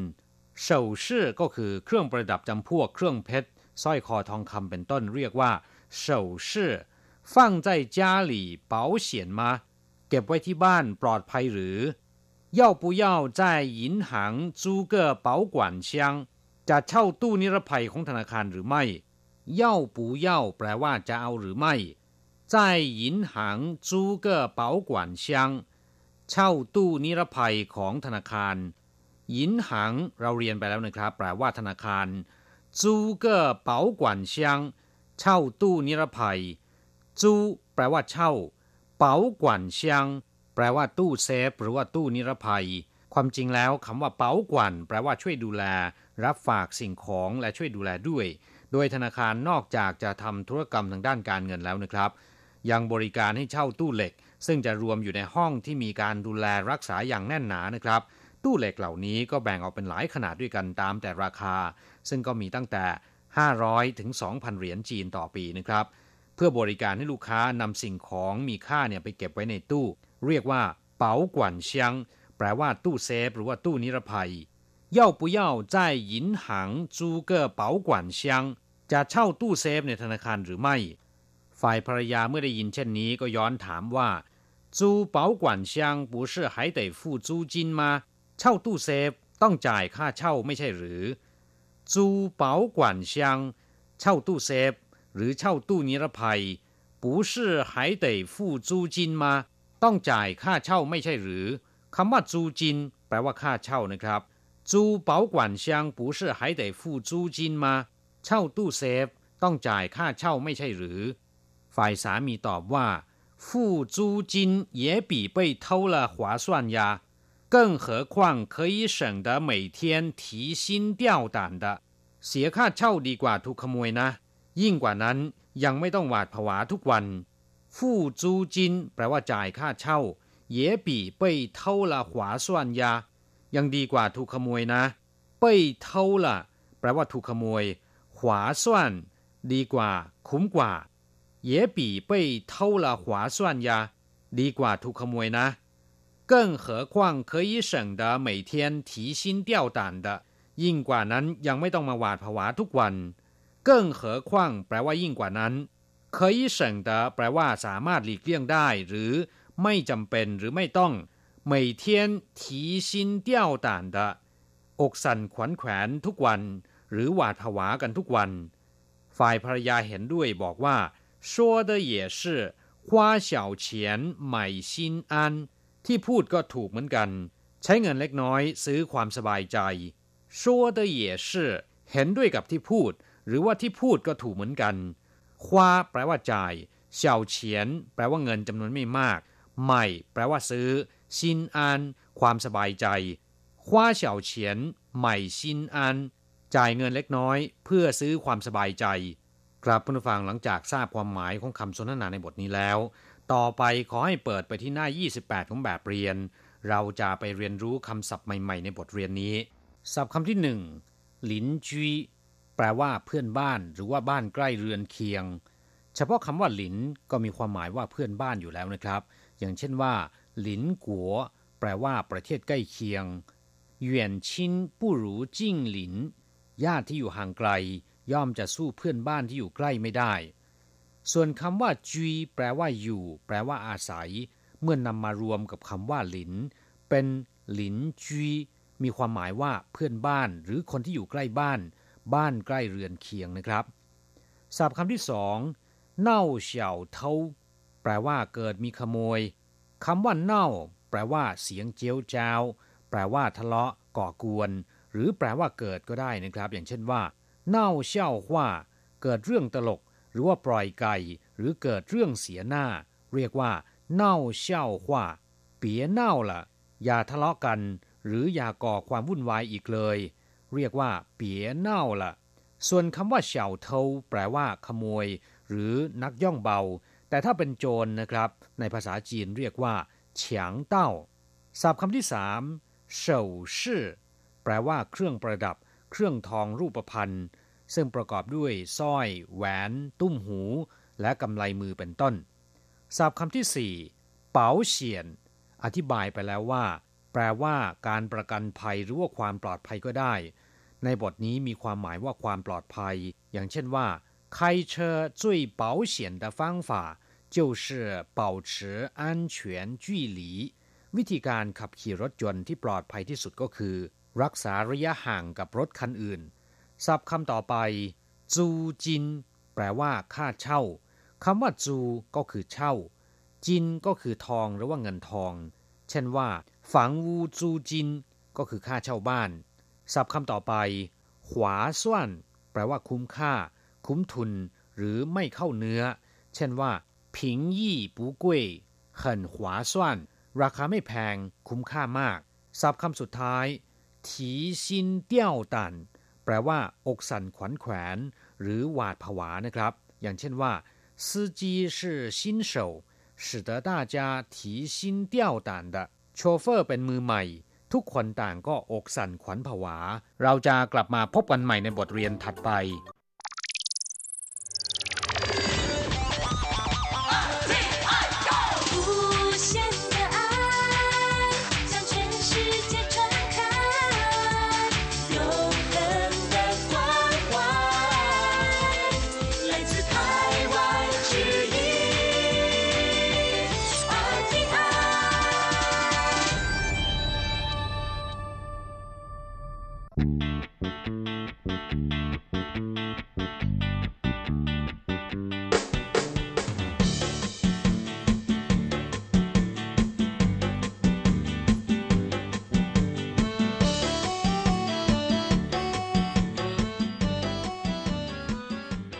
首饰ก็คือเครื่องประดับจำพวกเครื่องเพชรสร้อยคอทองคำเป็นต้นเรียกว่า首饰放在家里保险吗เก็บไว้ที่บ้านปลอดภัยหรือ要不要在银行租个保管箱จะเช่าตู้นิรภัยของธนาคารหรือไม่要不要แปลว่าจะเอาหรือไม่在银行租个保管箱เช่าตู้นิรภัยของธนาคาร หยินหังเราเรียนไปแล้วนะครับแปลว่าธนาคารจูเก่อเป๋ากวนเชียงเช่าตู้นิรภัยจูแปลว่าเช่าเป๋ากวนเชียงแปลว่าตู้เซฟหรือว่าตู้นิรภัยความจริงแล้วคำว่าเป๋ากวนแปลว่าช่วยดูแลรับฝากสิ่งของและช่วยดูแลด้วยโดยธนาคารนอกจากจะทำธุรกรรมทางด้านการเงินแล้วนะครับยังบริการให้เช่าตู้เหล็กซึ่งจะรวมอยู่ในห้องที่มีการดูแลรักษาอย่างแน่นหนานะครับตู้เหล็กเหล่านี้ก็แบ่งออกเป็นหลายขนาดด้วยกันตามแต่ราคาซึ่งก็มีตั้งแต่ห้าร้อยถึง สองพัน เหรียญจีนต่อปีนะครับเพื่อบริการให้ลูกค้านำสิ่งของมีค่าเนี่ยไปเก็บไว้ในตู้เรียกว่าเป๋ากวนเชียงแปลว่าตู้เซฟหรือว่าตู้นิรภัยเย่าปุเย่าใจหยินหังจูเก่อเป๋ากวนเชียงจะเช่าตู้เซฟในธนาคารหรือไม่ฝ่ายภรรยาเมื่อได้ยินเช่นนี้ก็ย้อนถามว่าจูเป๋ากวนเชียง不是还得付租金吗เช่าตู้เซฟต้องจ่ายค่าเช่าไม่ใช่หรือจูเป๋ากวนเชียงเช่าตู้เซฟหรือเช่าตู้นิรภัย不是还得付租金吗ต้องจ่ายค่าเช่าไม่ใช่หรือคำว่าจูจินแปลว่าค่าเช่านะครับจูเป๋ากวนเชียง不是还得付租金吗เช่าตู้เซฟต้องจ่ายค่าเช่าไม่ใช่หรือฝ่ายสามีตอบว่าฟู่จูจิน也比被偷了划算呀更何况可以省得每天提心吊胆的เสียค่าเช่าดีกว่าถูกขโมยนะยิ่งกว่านั้นยังไม่ต้องหวาดผวาทุกวันฟู่จูจินแปลว่าจ่ายค่าเช่า也比被偷了划算呀ยังดีกว่าถูกขโมยนะ被偷了แปลว่าถูกขโมย划算ดีกว่าคุ้มกว่า也比被偷了划算呀ดีกว่าถูกขโมยนะ更何况可以省得每天提心吊胆的ยิ่งกว่านั้นยังไม่ต้องมาหวาดผวาทุกวัน更何况แปลว่ายิ่งกว่านั้น可以省得แปลว่าสามารถหลีกเลี่ยงได้หรือไม่จำเป็นหรือไม่ต้อง每天提心吊胆的อกสั่นขวัญแขวนทุกวันหรือหวาดผวากันทุกวันฝ่ายภรรยาเห็นด้วยบอกว่า说的也是花小钱买心安ที่พูดก็ถูกเหมือนกันใช้เงินเล็กน้อยซื้อความสบายใจ说的也是เห็นด้วยกับที่พูดหรือว่าที่พูดก็ถูกเหมือนกัน花แปลว่าจ่าย小钱แปลว่าเงินจำนวนไม่มากใหม่แปลว่าซื้อซินอันความสบายใจ花小钱买心安จ่ายเงินเล็กน้อยเพื่อซื้อความสบายใจครับผู้ฟังหลังจากทราบความหมายของคำสนทนาในบทนี้แล้วต่อไปขอให้เปิดไปที่หน้ายี่สิบแปดของแบบเรียนเราจะไปเรียนรู้คำศัพท์ใหม่ๆในบทเรียนนี้ศัพท์คำที่หนึ่งหลินจุ้ยแปลว่าเพื่อนบ้านหรือว่าบ้านใกล้เรือนเคียงเฉพาะคำว่าหลินก็มีความหมายว่าเพื่อนบ้านอยู่แล้วนะครับอย่างเช่นว่าหลินกัวแปลว่าประเทศใกล้เคียงเหวี่ยนชินปู่หรูจิ้งหลินญาติที่อยู่ห่างไกลย่อมจะสู้เพื่อนบ้านที่อยู่ใกล้ไม่ได้ส่วนคำว่าจุยแปลว่าอยู่แปลว่าอาศัยเมื่อนำมารวมกับคำว่าหลินเป็นหลินจุยมีความหมายว่าเพื่อนบ้านหรือคนที่อยู่ใกล้บ้านบ้านใกล้เรือนเคียงนะครับศัพท์คำที่สองเน่าเฉี่ยวเทาแปลว่าเกิดมีขโมยคำว่าเน่าแปลว่าเสียงเจียวจ้าวแปลว่าทะเลาะก่อกวนหรือแปลว่าเกิดก็ได้นะครับอย่างเช่นว่าเน่าเชี่ยวว่าเกิดเรื่องตลกหรือว่าปล่อยไก่หรือเกิดเรื่องเสียหน้าเรียกว่าเน่าเชี่ยวว่าเปียเน่าล่ะอย่าทะเลาะกันหรืออย่าก่อความวุ่นวายอีกเลยเรียกว่าเปียเน่าล่ะส่วนคำว่าเฉี่ยวเทาแปลว่าขโมยหรือนักย่องเบาแต่ถ้าเป็นโจร นะครับในภาษาจีนเรียกว่าเฉียงเต้าศัพท์คำที่สามเฉวชื่อแปลว่าเครื่องประดับเครื่องทองรูปพรรณซึ่งประกอบด้วยสร้อยแหวนตุ้มหูและกำไลมือเป็นต้นศัพท์คำที่สี่เป๋าเฉียนอธิบายไปแล้วว่าแปลว่าการประกันภัยหรือว่าความปลอดภัยก็ได้ในบทนี้มีความหมายว่าความปลอดภัยอย่างเช่นว่า开车最保险的方法就是保持安全距离วิธีการขับขี่รถยนต์ที่ปลอดภัยที่สุดก็คือรักษาระยะห่างกับรถคันอื่นศัพท์คำต่อไปจูจินแปลว่าค่าเช่าคำว่าจูก็คือเช่าจินก็คือทองหรือว่าเงินทองเช่นว่าฝังวูจูจิน ก็คือค่าเช่าบ้านศัพท์คำต่อไปขวาส่วนแปลว่าคุ้มค่าคุ้มทุนหรือไม่เข้าเนื้อเช่นว่าผิงยี่ปูกุ้ยเหินขวาส่วนราคาไม่แพงคุ้มค่ามากศัพท์คำสุดท้ายถีซินเตี้ยวตันแปลว่าอกสั่นขวัญแขวนหรือหวาดผวานะครับอย่างเช่นว่า司机是新手使得大家提心吊胆的โชเฟอร์เป็นมือใหม่ทุกคนต่างก็อกสั่นขวัญผวาเราจะกลับมาพบกันใหม่ในบทเรียนถัดไป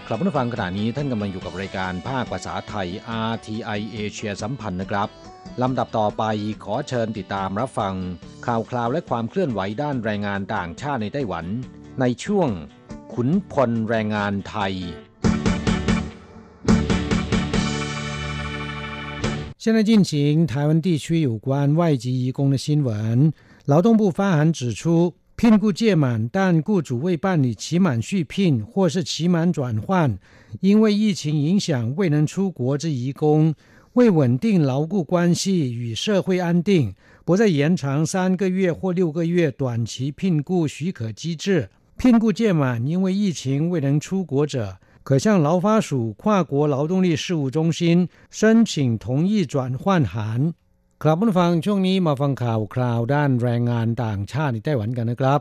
ครับผู้ฟังขณะนี้ท่านกำลังอยู่กับรายการภาคภาษาไทย อาร์ ที ไอ เอเชียสัมพันธ์นะครับลำดับต่อไปขอเชิญติดตามรับฟังข่าวคราวและความเคลื่อนไหวด้านแรงงานต่างชาติในไต้หวันในช่วงขุนพลแรงงานไทย现在进行台湾地区有关外籍移工的新闻劳动部发函指出聘雇届满，但雇主未办理期满续聘或是期满转换，因为疫情影响未能出国之移工，为稳定劳雇关系与社会安定，不再延长三个月或六个月短期聘雇许可机制。聘雇届满因为疫情未能出国者，可向劳发署跨国劳动力事务中心申请同意转换函。ครับผู้ฟังช่วงนี้มาฟังข่าวคราวด้านแรงงานต่างชาติในไต้หวันกันนะครับ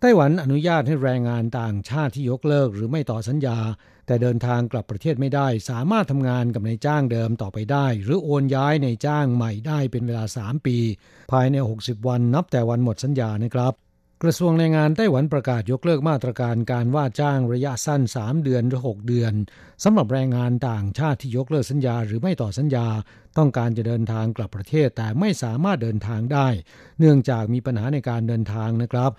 ไต้หวันอนุญาตให้แรงงานต่างชาติที่ยกเลิกหรือไม่ต่อสัญญาแต่เดินทางกลับประเทศไม่ได้สามารถทำงานกับนายจ้างเดิมต่อไปได้หรือโอนย้ายนายจ้างใหม่ได้เป็นเวลาสามปีภายในหกสิบวันนับแต่วันหมดสัญญานะครับกระทรวงแรงงานไต้หวันประกาศยกเลิกมาตรการการว่าจ้างระยะสั้นสามเดือนหรือหกเดือนสำหรับแรงงานต่างชาติที่ยกเลิกสัญญาหรือไม่ต่อสัญญาต้องการจะเดินทางกลับประเทศแต่ไม่สามารถเดินทางได้เนื่องจากมีปัญหาในการเดินทางนะครับ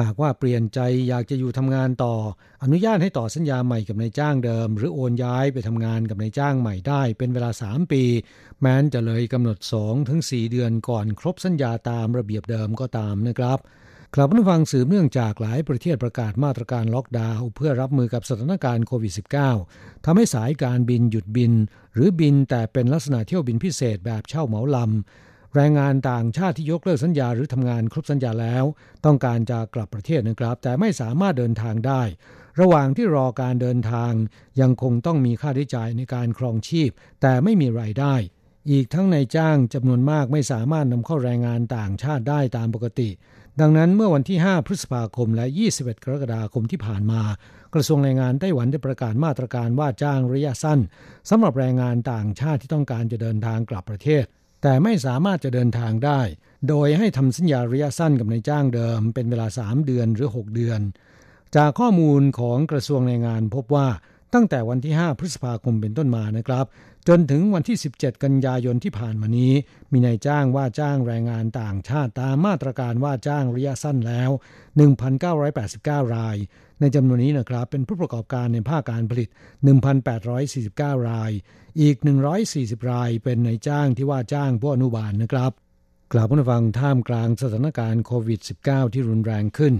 หากว่าเปลี่ยนใจอยากจะอยู่ทำงานต่ออนุญาตให้ต่อสัญญาใหม่กับนายจ้างเดิมหรือโอนย้ายไปทำงานกับนายจ้างใหม่ได้เป็นเวลาสามปีแม้นจะเลยกำหนด สองถึงสี่ เดือนก่อนครบสัญญาตามระเบียบเดิมก็ตามนะครับครับผู้ฟังสืบเนื่องจากหลายประเทศประกาศมาตรการล็อกดาวน์เพื่อรับมือกับสถานการณ์โควิด สิบเก้า ทำให้สายการบินหยุดบินหรือบินแต่เป็นลักษณะเที่ยวบินพิเศษแบบเช่าเหมาลำแรงงานต่างชาติที่ยกเลิกสัญญาหรือทำงานครบสัญญาแล้วต้องการจะกลับประเทศนะครับแต่ไม่สามารถเดินทางได้ระหว่างที่รอการเดินทางยังคงต้องมีค่าใช้จ่ายในการครองชีพแต่ไม่มีรายได้อีกทั้งนายจ้างจำนวนมากไม่สามารถนำเข้าแรงงานต่างชาติได้ตามปกติดังนั้นเมื่อวันที่ห้าพฤษภาคมและยี่สิบเอ็ดกรกฎาคมที่ผ่านมากระทรวงแรงงานไต้หวันได้ประกาศมาตรการว่าจ้างระยะสั้นสำหรับแรงงานต่างชาติที่ต้องการจะเดินทางกลับประเทศแต่ไม่สามารถจะเดินทางได้โดยให้ทำสัญญาระยะสั้นกับนายจ้างเดิมเป็นเวลาสามเดือนหรือหกเดือนจากข้อมูลของกระทรวงแรงงานพบว่าตั้งแต่วันที่ห้าพฤษภาคมเป็นต้นมานะครับจนถึงวันที่สิบเจ็ดกันยายนที่ผ่านมานี้มีนายจ้างว่าจ้างแรงงานต่างชาติตามมาตรการว่าจ้างระยะสั้นแล้ว หนึ่งพันเก้าร้อยแปดสิบเก้า รายในจำนวนนี้นะครับเป็นผู้ประกอบการในภาคการผลิต หนึ่งพันแปดร้อยสี่สิบเก้า รายอีกหนึ่งร้อยสี่สิบรายเป็นนายจ้างที่ว่าจ้างผู้อนุบาลนะครับกล่าวผู้ฟังท่ามกลางสถานการณ์โควิด สิบเก้า ที่รุนแรงขึ้น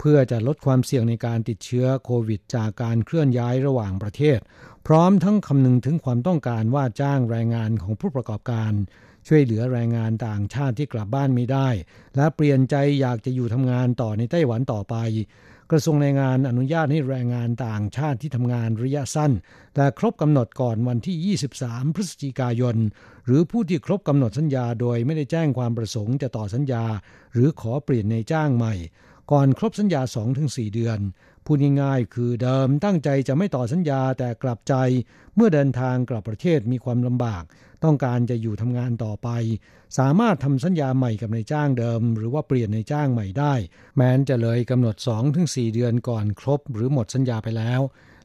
เพื่อจะลดความเสี่ยงในการติดเชื้อโควิดจากการเคลื่อนย้ายระหว่างประเทศพร้อมทั้งคำนึงถึงความต้องการว่าจ้างแรงงานของผู้ประกอบการช่วยเหลือแรงงานต่างชาติที่กลับบ้านไม่ได้และเปลี่ยนใจอยากจะอยู่ทำงานต่อในไต้หวันต่อไปกระทรวงแรงงานอนุญาตให้แรงงานต่างชาติที่ทำงานระยะสั้นแต่ครบกำหนดก่อนวันที่ยี่สิบสามพฤศจิกายนหรือผู้ที่ครบกำหนดสัญญาโดยไม่ได้แจ้งความประสงค์จะต่อสัญญาหรือขอเปลี่ยนนายจ้างใหม่ก่อนครบสัญญา สองถึงสี่ เดือน พูดง่ายๆคือเดิมตั้งใจจะไม่ต่อสัญญาแต่กลับใจเมื่อเดินทางกลับประเทศมีความลำบากต้องการจะอยู่ทำงานต่อไปสามารถทำสัญญาใหม่กับนายจ้างเดิมหรือว่าเปลี่ยนนายจ้างใหม่ได้แม้นจะเลยกำหนด สองถึงสี่ เดือนก่อนครบหรือหมดสัญญาไปแล้ว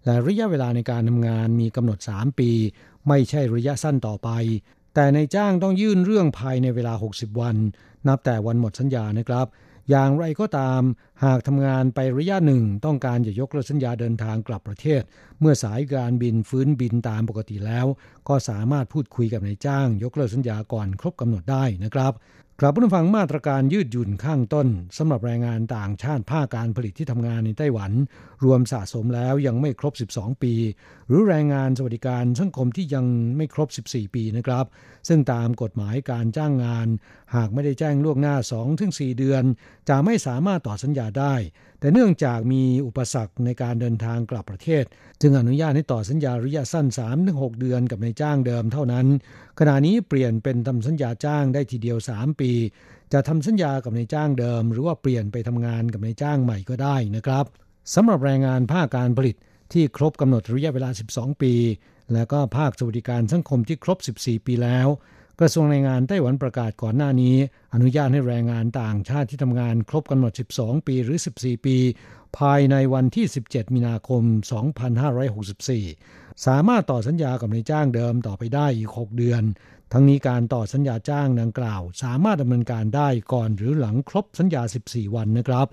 และระยะเวลาในการทำงานมีกำหนดสามปีไม่ใช่ระยะสั้นต่อไปแต่นายจ้างต้องยื่นเรื่องภายในเวลาหกสิบวันนับแต่วันหมดสัญญานะครับอย่างไรก็ตามหากทำงานไประยะหนึ่งต้องการจะยกเลิกสัญญาเดินทางกลับประเทศเมื่อสายการบินฟื้นบินตามปกติแล้วก็สามารถพูดคุยกับนายจ้างยกเลิกสัญญาก่อนครบกำหนดได้นะครับกลับมาฟังมาตรการยืดหยุ่นข้างต้นสำหรับแรงงานต่างชาติภาคการผลิตที่ทำงานในไต้หวันรวมสะสมแล้วยังไม่ครบสิบสองปีหรือแรงงานสวัสดิการสังคมที่ยังไม่ครบสิบสี่ปีนะครับซึ่งตามกฎหมายการจ้างงานหากไม่ได้แจ้งล่วงหน้า สองถึงสี่ เดือนจะไม่สามารถต่อสัญญาได้แต่เนื่องจากมีอุปสรรคในการเดินทางกลับประเทศจึงอนุญาตให้ต่อสัญญาระยะสั้น สามถึงหก เดือนกับนายจ้างเดิมเท่านั้นขณะนี้เปลี่ยนเป็นทำสัญญาจ้างได้ทีเดียวสามปีจะทำสัญญากับนายจ้างเดิมหรือว่าเปลี่ยนไปทำงานกับนายจ้างใหม่ก็ได้นะครับสำหรับแรงงานภาคการผลิตที่ครบกำหนดระยะเวลาสิบสองปีและก็ภาคสวัสดิการสังคมที่ครบสิบสี่ปีแล้วกระทรวงแรงงานไต้หวันประกาศก่อนหน้านี้อนุญาตให้แรงงานต่างชาติที่ทำงานครบกำหนดสิบสองปีหรือสิบสี่ปีภายในวันที่สิบเจ็ดมีนาคมสองพันห้าร้อยหกสิบสี่สามารถต่อสัญญากับนายจ้างเดิมต่อไปได้อีกหกเดือนทั้งนี้การต่อสัญญาจ้างดังกล่าวสามารถดำเนินการได้ก่อนหรือหลังครบสัญญาสิบสี่วันนะครับ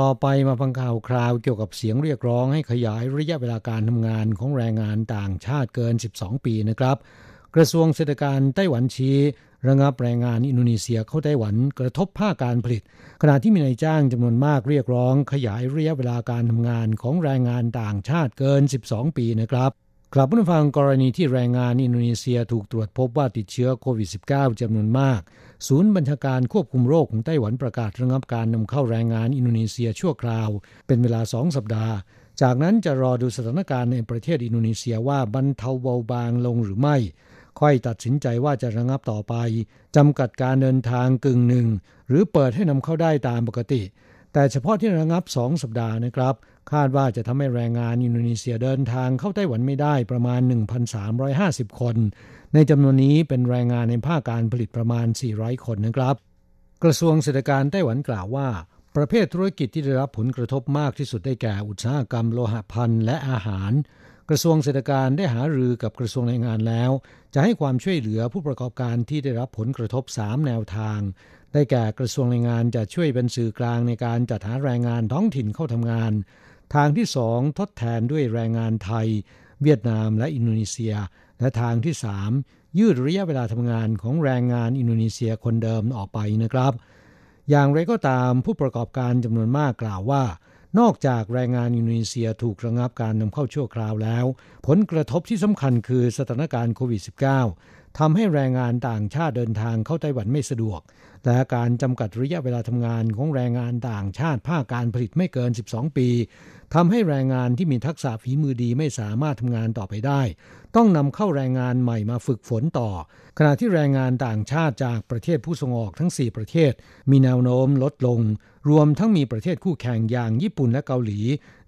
ต่อไปมาฟังข่าวคราวเกี่ยวกับเสียงเรียกร้องให้ขยายระยะเวลาการทำงานของแรงงานต่างชาติเกินสิบสองปีนะครับกระทรวงเศรษฐกิจไต้หวันชี้ระงับแรงงานอินโดนีเซียเข้าไต้หวันกระทบภาคการผลิตขณะที่มีนายจ้างจำนวนมากเรียกร้องขยายระยะเวลาการทำงานของแรงงานต่างชาติเกินสิบสองปีนะครับกลับมาฟังกรณีที่แรงงานอินโดนีเซียถูกตรวจพบว่าติดเชื้อโควิด สิบเก้า จำนวนมากศูนย์บัญชาการควบคุมโรคของไต้หวันประกาศระงับการนำเข้าแรงงานอินโดนีเซียชั่วคราวเป็นเวลาสองสัปดาห์จากนั้นจะรอดูสถานการณ์ในประเทศอินโดนีเซียว่าบรรเทาเบาบางลงหรือไม่ค่อยตัดสินใจว่าจะระงับต่อไปจำกัดการเดินทางกึ่งหนึ่งหรือเปิดให้นำเข้าได้ตามปกติแต่เฉพาะที่ระงับสองสัปดาห์นะครับคาดว่าจะทำให้แรงงานอินโดนีเซียเดินทางเข้าไต้หวันไม่ได้ประมาณ หนึ่งพันสามร้อยห้าสิบ คนในจำนวนนี้เป็นแรงงานในภาคการผลิตประมาณสี่ร้อยคนนะครับกระทรวงเศรษฐกิจไต้หวันกล่าวว่าประเภทธุรกิจที่ได้รับผลกระทบมากที่สุดได้แก่อุตสาหกรรมโลหะภัณฑ์และอาหารกระทรวงเศรษฐกิจได้หารือกับกระทรวงแรงงานแล้วจะให้ความช่วยเหลือผู้ประกอบการที่ได้รับผลกระทบสามแนวทางได้แก่กระทรวงแรงงานจะช่วยเป็นสื่อกลางในการจัดหาแรงงานท้องถิ่นเข้าทำงานทางที่สองทดแทนด้วยแรงงานไทยเวียดนามและอินโดนีเซียและทางที่สามยืดระยะเวลาทำงานของแรงงานอินโดนีเซียคนเดิมออกไปนะครับอย่างไรก็ตามผู้ประกอบการจำนวนมากกล่าวว่านอกจากแรงงานอินโดนีเซียถูกระงับการนำเข้าชั่วคราวแล้วผลกระทบที่สำคัญคือสถานการณ์โควิด สิบเก้า ทำให้แรงงานต่างชาติเดินทางเข้าไต้หวันไม่สะดวกและการจำกัดระยะเวลาทำงานของแรงงานต่างชาติภาคการผลิตไม่เกินสิบสองปีทำให้แรงงานที่มีทักษะฝีมือดีไม่สามารถทำงานต่อไปได้ต้องนำเข้าแรงงานใหม่มาฝึกฝนต่อขณะที่แรงงานต่างชาติจากประเทศผู้ส่งออกทั้งสี่ประเทศมีแนวโน้มลดลงรวมทั้งมีประเทศคู่แข่งอย่างญี่ปุ่นและเกาหลี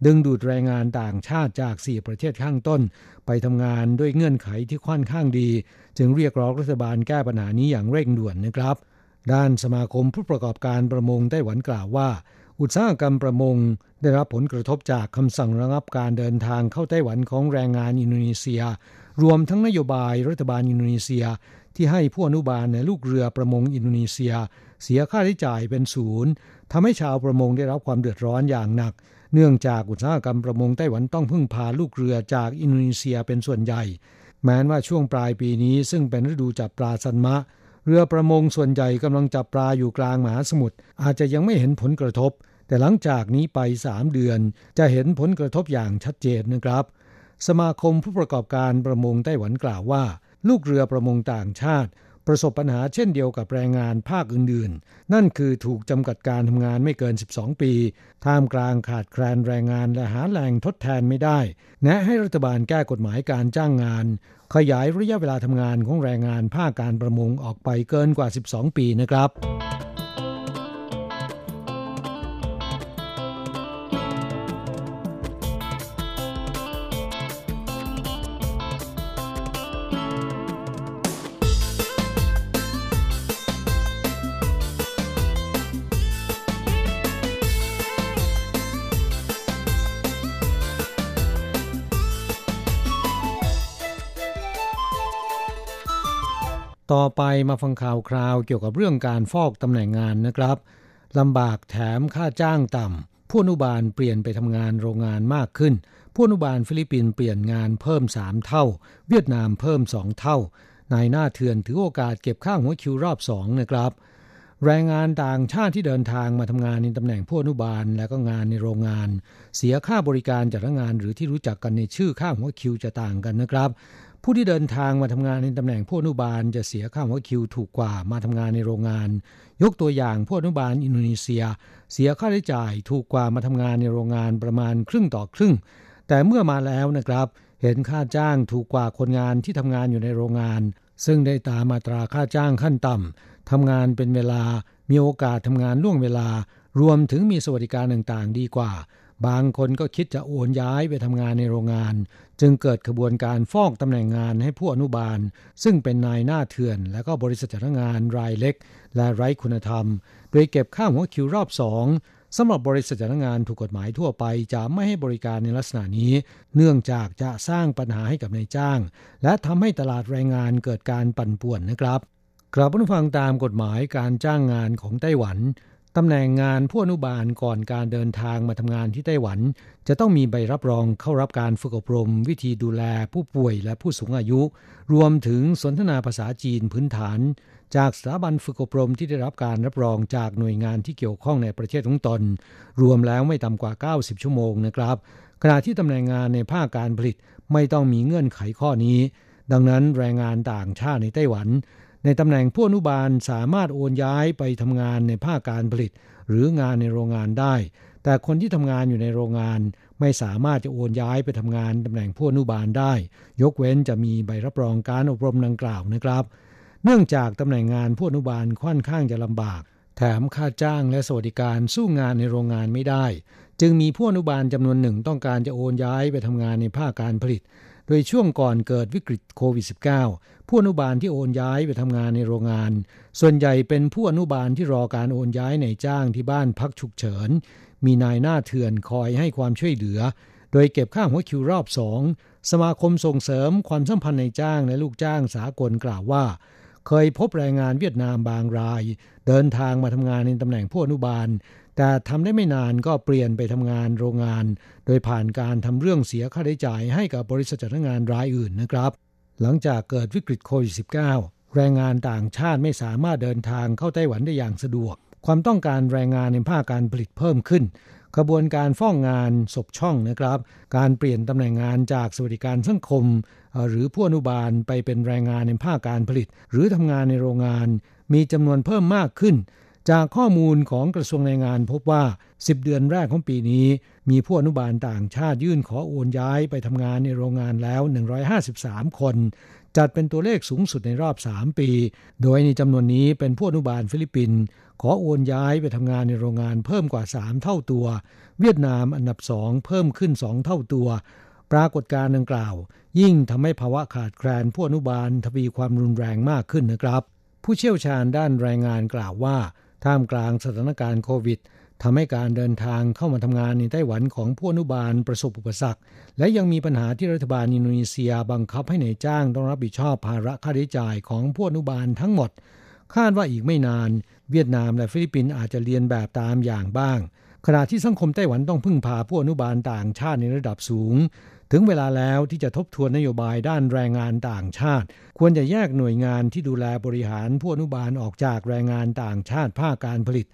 ดึงดูดแรงงานต่างชาติจากสี่ประเทศข้างต้นไปทำงานด้วยเงื่อนไขที่ค่อนข้างดีจึงเรียกร้องรัฐบาลแก้ปัญหานี้อย่างเร่งด่วนนะครับด้านสมาคมผู้ประกอบการประมงไต้หวันกล่าวว่าอุตสาหกรรมประมงได้รับผลกระทบจากคำสั่งระงับการเดินทางเข้าไต้หวันของแรงงานอินโดนีเซียรวมทั้งนโยบายรัฐบาลอินโดนีเซียที่ให้ผู้อนุบาลในลูกเรือประมงอินโดนีเซียเสียค่าใช้จ่ายเป็นศูนย์ทำให้ชาวประมงได้รับความเดือดร้อนอย่างหนักเนื่องจากอุตสาหกรรมประมงไต้หวันต้องพึ่งพาลูกเรือจากอินโดนีเซียเป็นส่วนใหญ่แม้ว่าช่วงปลายปีนี้ซึ่งเป็นฤดูจับปลาซันมะเรือประมงส่วนใหญ่กำลังจับปลาอยู่กลางมหาสมุทรอาจจะยังไม่เห็นผลกระทบแต่หลังจากนี้ไปสามเดือนจะเห็นผลกระทบอย่างชัดเจนนะครับสมาคมผู้ประกอบการประมงไต้หวันกล่าวว่าลูกเรือประมงต่างชาติ ประสบปัญหาเช่นเดียวกับแรงงานภาคอื่นๆนั่นคือถูกจำกัดการทำงานไม่เกินสิบสองปีท่ามกลางขาดแคลนแรงงานและหาแหล่งทดแทนไม่ได้แนะให้รัฐบาลแก้กฎหมายการจ้างงานขยายระยะเวลาทำงานของแรงงานภาคการประมงออกไปเกินกว่าสิบสองปีนะครับต่อไปมาฟังข่าวคราวเกี่ยวกับเรื่องการฟอกตำแหน่งงานนะครับลำบากแถมค่าจ้างต่ำผู้อนุบาลเปลี่ยนไปทำงานโรงงานมากขึ้นผู้อนุบาลฟิลิปปินส์เปลี่ยนงานเพิ่มสามเท่าเวียดนามเพิ่มสองเท่านายหน้าเถื่อนถือโอกาสเก็บค่าหัวคิวรอบสองนะครับแรงงานต่างชาติที่เดินทางมาทำงานในตำแหน่งผู้อนุบาลและก็งานในโรงงานเสียค่าบริการจัดงานหรือที่รู้จักกันในชื่อค่าหัวคิวจะต่างกันนะครับผู้ที่เดินทางมาทำงานในตำแหน่งผู้อนุบาลจะเสียค่าหัวคิวถูกกว่ามาทำงานในโรงงานยกตัวอย่างผู้อนุบาลอินโดนีเซียเสียค่าใช้จ่ายถูกกว่ามาทำงานในโรงงานประมาณครึ่งต่อครึ่งแต่เมื่อมาแล้วนะครับเห็นค่าจ้างถูกกว่าคนงานที่ทำงานอยู่ในโรงงานซึ่งได้ตามมาตราค่าจ้างขั้นต่ำทำงานเป็นเวลามีโอกาสทำงานล่วงเวลารวมถึงมีสวัสดิการต่างๆดีกว่าบางคนก็คิดจะโอนย้ายไปทำงานในโรงงานจึงเกิดขบวนการฟอกตำแหน่งงานให้ผู้อนุบาลซึ่งเป็นนายหน้าเถื่อนและก็บริษัทจ้างงานรายเล็กและไร้คุณธรรมโดยเก็บค่าหัวคิวรอบสองสำหรับบริษัทจ้างงานถูกกฎหมายทั่วไปจะไม่ให้บริการในลักษณะนี้เนื่องจากจะสร้างปัญหาให้กับนายจ้างและทำให้ตลาดแรงงานเกิดการปั่นป่วนนะครับกลับมาฟังตามกฎหมายการจ้างงานของไต้หวันตำแหน่งงานผู้อนุบาลก่อนการเดินทางมาทำงานที่ไต้หวันจะต้องมีใบรับรองเข้ารับการฝึกอบรมวิธีดูแลผู้ป่วยและผู้สูงอายุรวมถึงสนทนาภาษาจีนพื้นฐานจากสถาบันฝึกอบรมที่ได้รับการรับรองจากหน่วยงานที่เกี่ยวข้องในประเทศของตนรวมแล้วไม่ต่ำกว่าเก้าสิบชั่วโมงนะครับขณะที่ตำแหน่งงานในภาคการผลิตไม่ต้องมีเงื่อนไขข้อนี้ดังนั้นแรงงานต่างชาติในไต้หวันในตำแหน่งผู้อนุบาลสามารถโอนย้ายไปทำงานในภาคการผลิตหรืองานในโรงงานได้แต่คนที่ทำงานอยู่ในโรงงานไม่สามารถจะโอนย้ายไปทำงานตำแหน่งผู้อนุบาลได้ยกเว้นจะมีใบรับรองการอบรมดังกล่าวนะครับเนื่องจากตำแหน่งงานผู้อนุบาลค่อนข้างจะลำบากแถมค่าจ้างและสวัสดิการสู้งานในโรงงานไม่ได้จึงมีผู้อนุบาลจำนวนหนึ่งต้องการจะโอนย้ายไปทำงานในภาคการผลิตโดยช่วงก่อนเกิดวิกฤตโควิด สิบเก้า ผู้อนุบาลที่โอนย้ายไปทำงานในโรงงานส่วนใหญ่เป็นผู้อนุบาลที่รอการโอนย้ายนายจ้างที่บ้านพักฉุกเฉินมีนายหน้าเถื่อนคอยให้ความช่วยเหลือโดยเก็บค่าหัวคิวรอบสองสมาคมส่งเสริมความสัมพันธ์นายจ้างและลูกจ้างสากลกล่าวว่าเคยพบแรงงานเวียดนามบางรายเดินทางมาทำงานในตำแหน่งผู้อนุบาลแต่ทำได้ไม่นานก็เปลี่ยนไปทำงานโรงงานโดยผ่านการทำเรื่องเสียค่าใช้จ่ายให้กับบริษัทจ้างงานรายอื่นนะครับหลังจากเกิดวิกฤตโควิด สิบเก้า แรงงานต่างชาติไม่สามารถเดินทางเข้าไต้หวันได้อย่างสะดวกความต้องการแรงงานในภาคการผลิตเพิ่มขึ้นกระบวนการฟ้องงานศพช่องนะครับการเปลี่ยนตำแหน่งงานจากสวัสดิการสังคมหรือผู้อนุบาลไปเป็นแรงงานในภาคการผลิตหรือทำงานในโรงงานมีจำนวนเพิ่มมากขึ้นจากข้อมูลของกระทรวงแรงงานพบว่าสิบเดือนแรกของปีนี้มีผู้อนุบาลต่างชาติยื่นขอโอนย้ายไปทำงานในโรงงานแล้วหนึ่งร้อยห้าสิบสามคนจัดเป็นตัวเลขสูงสุดในรอบสามปีโดยในจำนวนนี้เป็นผู้อนุบาลฟิลิปปินส์ขอโอนย้ายไปทำงานในโรงงานเพิ่มกว่าสามเท่าตัวเวียดนามอันดับสองเพิ่มขึ้นสองเท่าตัวปรากฏการณ์ดังกล่าวยิ่งทำให้ภาวะขาดแคลนผู้อนุบาลทวีความรุนแรงมากขึ้นนะครับผู้เชี่ยวชาญด้านแรงงานกล่าวว่าท่ามกลางสถานการณ์โควิดทำให้การเดินทางเข้ามาทำงานในไต้หวันของผู้อนุบาลประสบอุปสรรคและยังมีปัญหาที่รัฐบาลอินโดนีเซียบังคับให้นายจ้างต้องรับผิดชอบภาระค่าใช้จ่ายของผู้อนุบาลทั้งหมดคาดว่าอีกไม่นานเวียดนามและฟิลิปปินส์อาจจะเรียนแบบตามอย่างบ้างขณะที่สังคมไต้หวันต้องพึ่งพาผู้อนุบาลต่างชาติในระดับสูงถึงเวลาแล้วที่จะทบทวนนโยบายด้านแรงงานต่างชาติควรจะแยกหน่วยงานที่ดูแลบริหารผู้อนุบาลออกจากแรงงานต่างชาติภาคการผลิต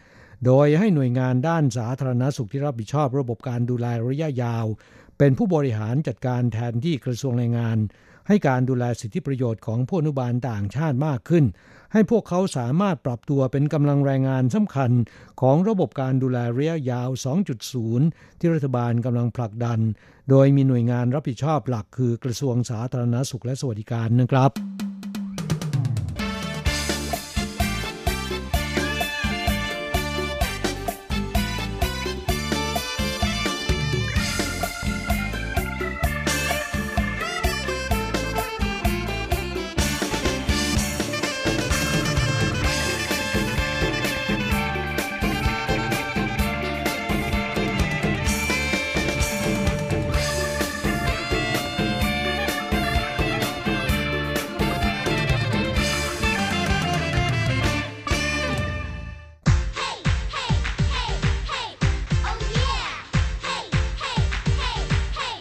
โดยให้หน่วยงานด้านสาธารณสุขที่รับผิดชอบระบบการดูแลระยะยาวเป็นผู้บริหารจัดการแทนที่กระทรวงแรงงาน ให้การดูแลสิทธิประโยชน์ของผู้อนุบาลต่างชาติมากขึ้นให้พวกเขาสามารถปรับตัวเป็นกำลังแรงงานสำคัญของระบบการดูแลระยะยาว สองจุดศูนย์ ที่รัฐบาลกำลังผลักดันโดยมีหน่วยงานรับผิดชอบหลักคือกระทรวงสาธารณสุขและสวัสดิการนะครับ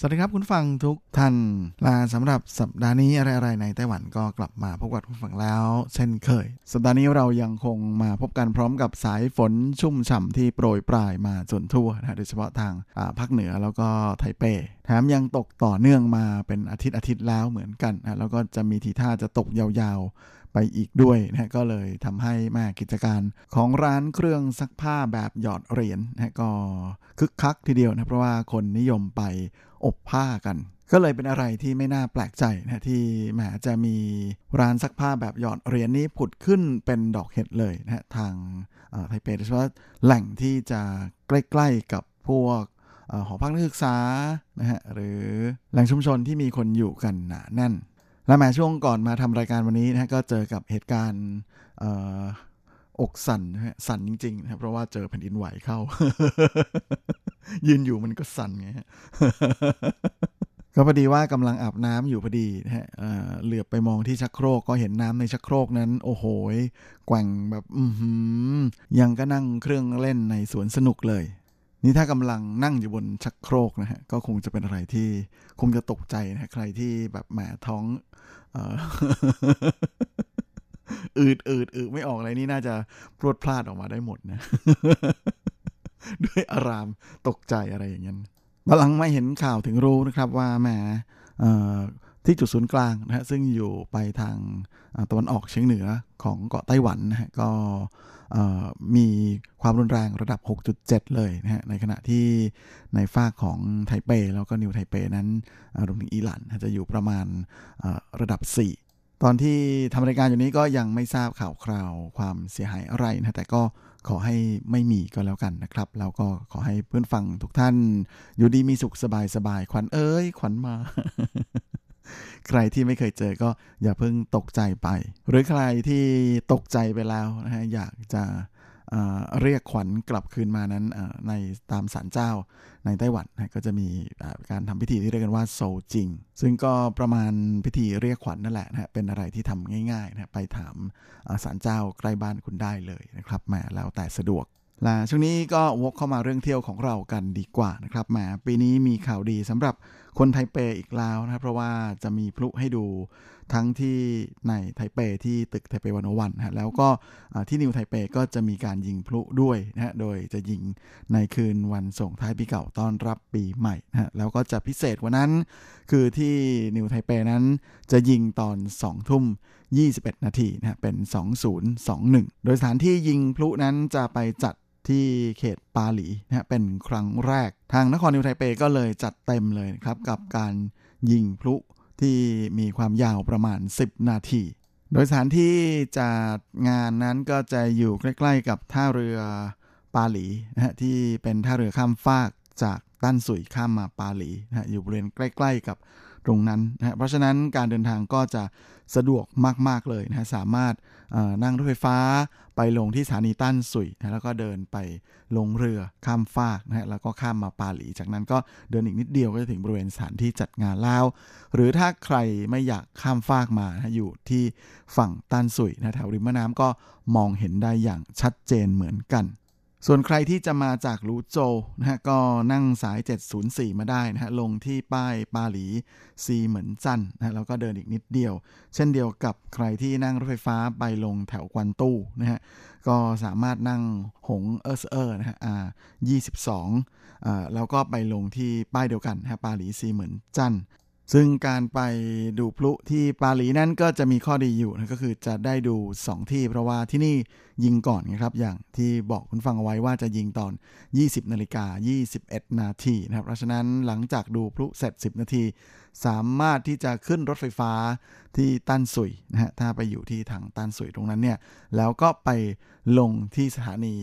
สวัสดีครับคุณฟังทุกท่านลาสำหรับสัปดาห์นี้อะไรๆในไต้หวันก็กลับมาพบกับคุณฟังแล้วเช่นเคยสัปดาห์นี้เรายังคงมาพบกันพร้อมกับสายฝนชุ่มฉ่ำที่โปรยปรายมาจนทั่วนะโดยเฉพาะทางภาคเหนือแล้วก็ไทเปแถมยังตกต่อเนื่องมาเป็นอาทิตย์อาทิตย์แล้วเหมือนกันนะแล้วก็จะมีทีท่าจะตกยาวๆไปอีกด้วยนะก็เลยทำให้แม่กิจการของร้านเครื่องซักผ้าแบบหยอดเหรียญนะก็คึกคักทีเดียวนะเพราะว่าคนนิยมไปอบผ้ากันก็เลยเป็นอะไรที่ไม่น่าแปลกใจนะที่แหมจะมีร้านซักผ้าแบบหยอดเหรียญนี้ผุดขึ้นเป็นดอกเห็ดเลยนะทางไทเปโดยเฉพาะแหล่งที่จะใกล้ๆกับพวกหอพักนักศึกษานะฮะหรือแหล่งชุมชนที่มีคนอยู่กันหนาแน่นและแม้ช่วงก่อนมาทำรายการวันนี้นะก็เจอกับเหตุการณ์อกสั่นสั่นจริงๆนะเพราะว่าเจอแผ่นดินไหวเข้า ยืนอยู่มันก็สั่นไงฮะ ก็พอดีว่ากำลังอาบน้ำอยู่พอดีนะฮะเหลือบไปมองที่ชักโครกก็เห็นน้ำในชักโครกนั้นโอ้โหแกว่งแบบอื้อหือยังก็นั่งเครื่องเล่นในสวนสนุกเลยนี่ถ้ากำลังนั่งอยู่บนชักโครกนะฮะก็คงจะเป็นอะไรที่คงจะตกใจนะฮะใครที่แบบแหมท้องเอ่อ อืดอืดอืดไม่ออกอะไรนี่น่าจะพลวดพลาดออกมาได้หมดนะ ด้วยอารามตกใจอะไรอย่างนั้นบางหลังไม่เห็นข่าวถึงรู้นะครับว่าแหมที่จุดศูนย์กลางนะฮะซึ่งอยู่ไปทางตะวันออกเฉียงเหนือของเกาะไต้หวันนะฮะก็มีความรุนแรงระดับ หกจุดเจ็ด เลยนะฮะในขณะที่ในฝากของไทเปแล้วก็นิวไทเปนั้นรวมถึงอีหลันจะอยู่ประมาณระดับ สี่ตอนที่ทำรายการอยู่นี้ก็ยังไม่ทราบข่าวคราวความเสียหายอะไรนะแต่ก็ขอให้ไม่มีก็แล้วกันนะครับแล้วก็ขอให้เพื่อนฟังทุกท่านอยู่ดีมีสุขสบายๆขวัญเอ้ยขวัญมา ใครที่ไม่เคยเจอก็อย่าเพิ่งตกใจไปหรือใครที่ตกใจไปแล้วนะฮะอยากจะเรียกขวัญกลับคืนมานั้นในตามศาลเจ้าในไต้หวันนะก็จะมีการทำพิธีที่เรียกกันว่าโซจิงซึ่งก็ประมาณพิธีเรียกขวัญนั่นแหละนะฮะเป็นอะไรที่ทำง่ายๆนะไปถามศาลเจ้าใกล้บ้านคุณได้เลยนะครับแหมแล้วแต่สะดวกและช่วงนี้ก็วกเข้ามาเรื่องเที่ยวของเรากันดีกว่านะครับแหมปีนี้มีข่าวดีสำหรับคนไทเปอีกแล้วนะครับเพราะว่าจะมีพลุให้ดูทั้งที่ในไทเปที่ตึกไทเปหนึ่งศูนย์หนึ่งฮะแล้วก็ที่นิวไทเปก็จะมีการยิงพลุด้วยนะฮะโดยจะยิงในคืนวันส่งท้ายปีเก่าต้อนรับปีใหม่นะฮะแล้วก็จะพิเศษกว่านั้นคือที่นิวไทเปนั้นจะยิงตอน สองทุ่มยี่สิบเอ็ดนาทีนะฮะเป็นสองพันยี่สิบเอ็ดโดยสถานที่ยิงพลุนั้นจะไปจัดที่เขตปาหลีนะฮะเป็นครั้งแรกทางนครนิวไทเปก็เลยจัดเต็มเลยครับกับการยิงพลุที่มีความยาวประมาณสิบนาทีโดยสถานที่จัดงานนั้นก็จะอยู่ใกล้ๆกับท่าเรือปาหลีนะฮะที่เป็นท่าเรือข้ามฟากจากตั้นสุยข้ามมาปาหลีนะฮะอยู่บริเวณใกล้ๆกับตรงนั้นนะฮะเพราะฉะนั้นการเดินทางก็จะสะดวกมากๆเลยนะฮะสามารถนั่งรถไฟฟ้าไปลงที่สถานีตั้นสุยนะแล้วก็เดินไปลงเรือข้ามฟากนะฮะแล้วก็ข้ามมาปาหลีจากนั้นก็เดินอีกนิดเดียวก็จะถึงบริเวณสถานที่จัดงานแล้วหรือถ้าใครไม่อยากข้ามฟากมานะอยู่ที่ฝั่งตั้นสุยนะแถวริมแม่น้ำก็มองเห็นได้อย่างชัดเจนเหมือนกัน ส่วนใครที่จะมาจากรูโจวนะฮะก็นั่งสายเจ็ดศูนย์สี่มาได้นะฮะลงที่ป้ายปาหลีซีเหมือนจันนะแล้วก็เดินอีกนิดเดียวเช่นเดียวกับใครที่นั่งรถไฟฟ้าไปลงแถวกวนตู้นะฮะก็สามารถนั่งหงเออเออนะฮะ อาร์ ยี่สิบสอง อ่าแล้วก็ไปลงที่ป้ายเดียวกันนะฮะปาหลีซีเหมือนจันซึ่งการไปดูพลุที่ปาหลีนั้นก็จะมีข้อดีอยู่นะก็คือจะได้ดูสองที่เพราะว่าที่นี่ยิงก่อนนะครับอย่างที่บอกคุณฟังเอาไว้ว่าจะยิงตอน ยี่สิบนาฬิกายี่สิบเอ็ดนาทีนะครับเพราะฉะนั้นหลังจากดูพลุเสร็จสิบนาทีสามารถที่จะขึ้นรถไฟฟ้าที่ตันสุยนะฮะถ้าไปอยู่ที่ทางตันสุยตรงนั้นเนี่ยแล้วก็ไปลงที่สถานี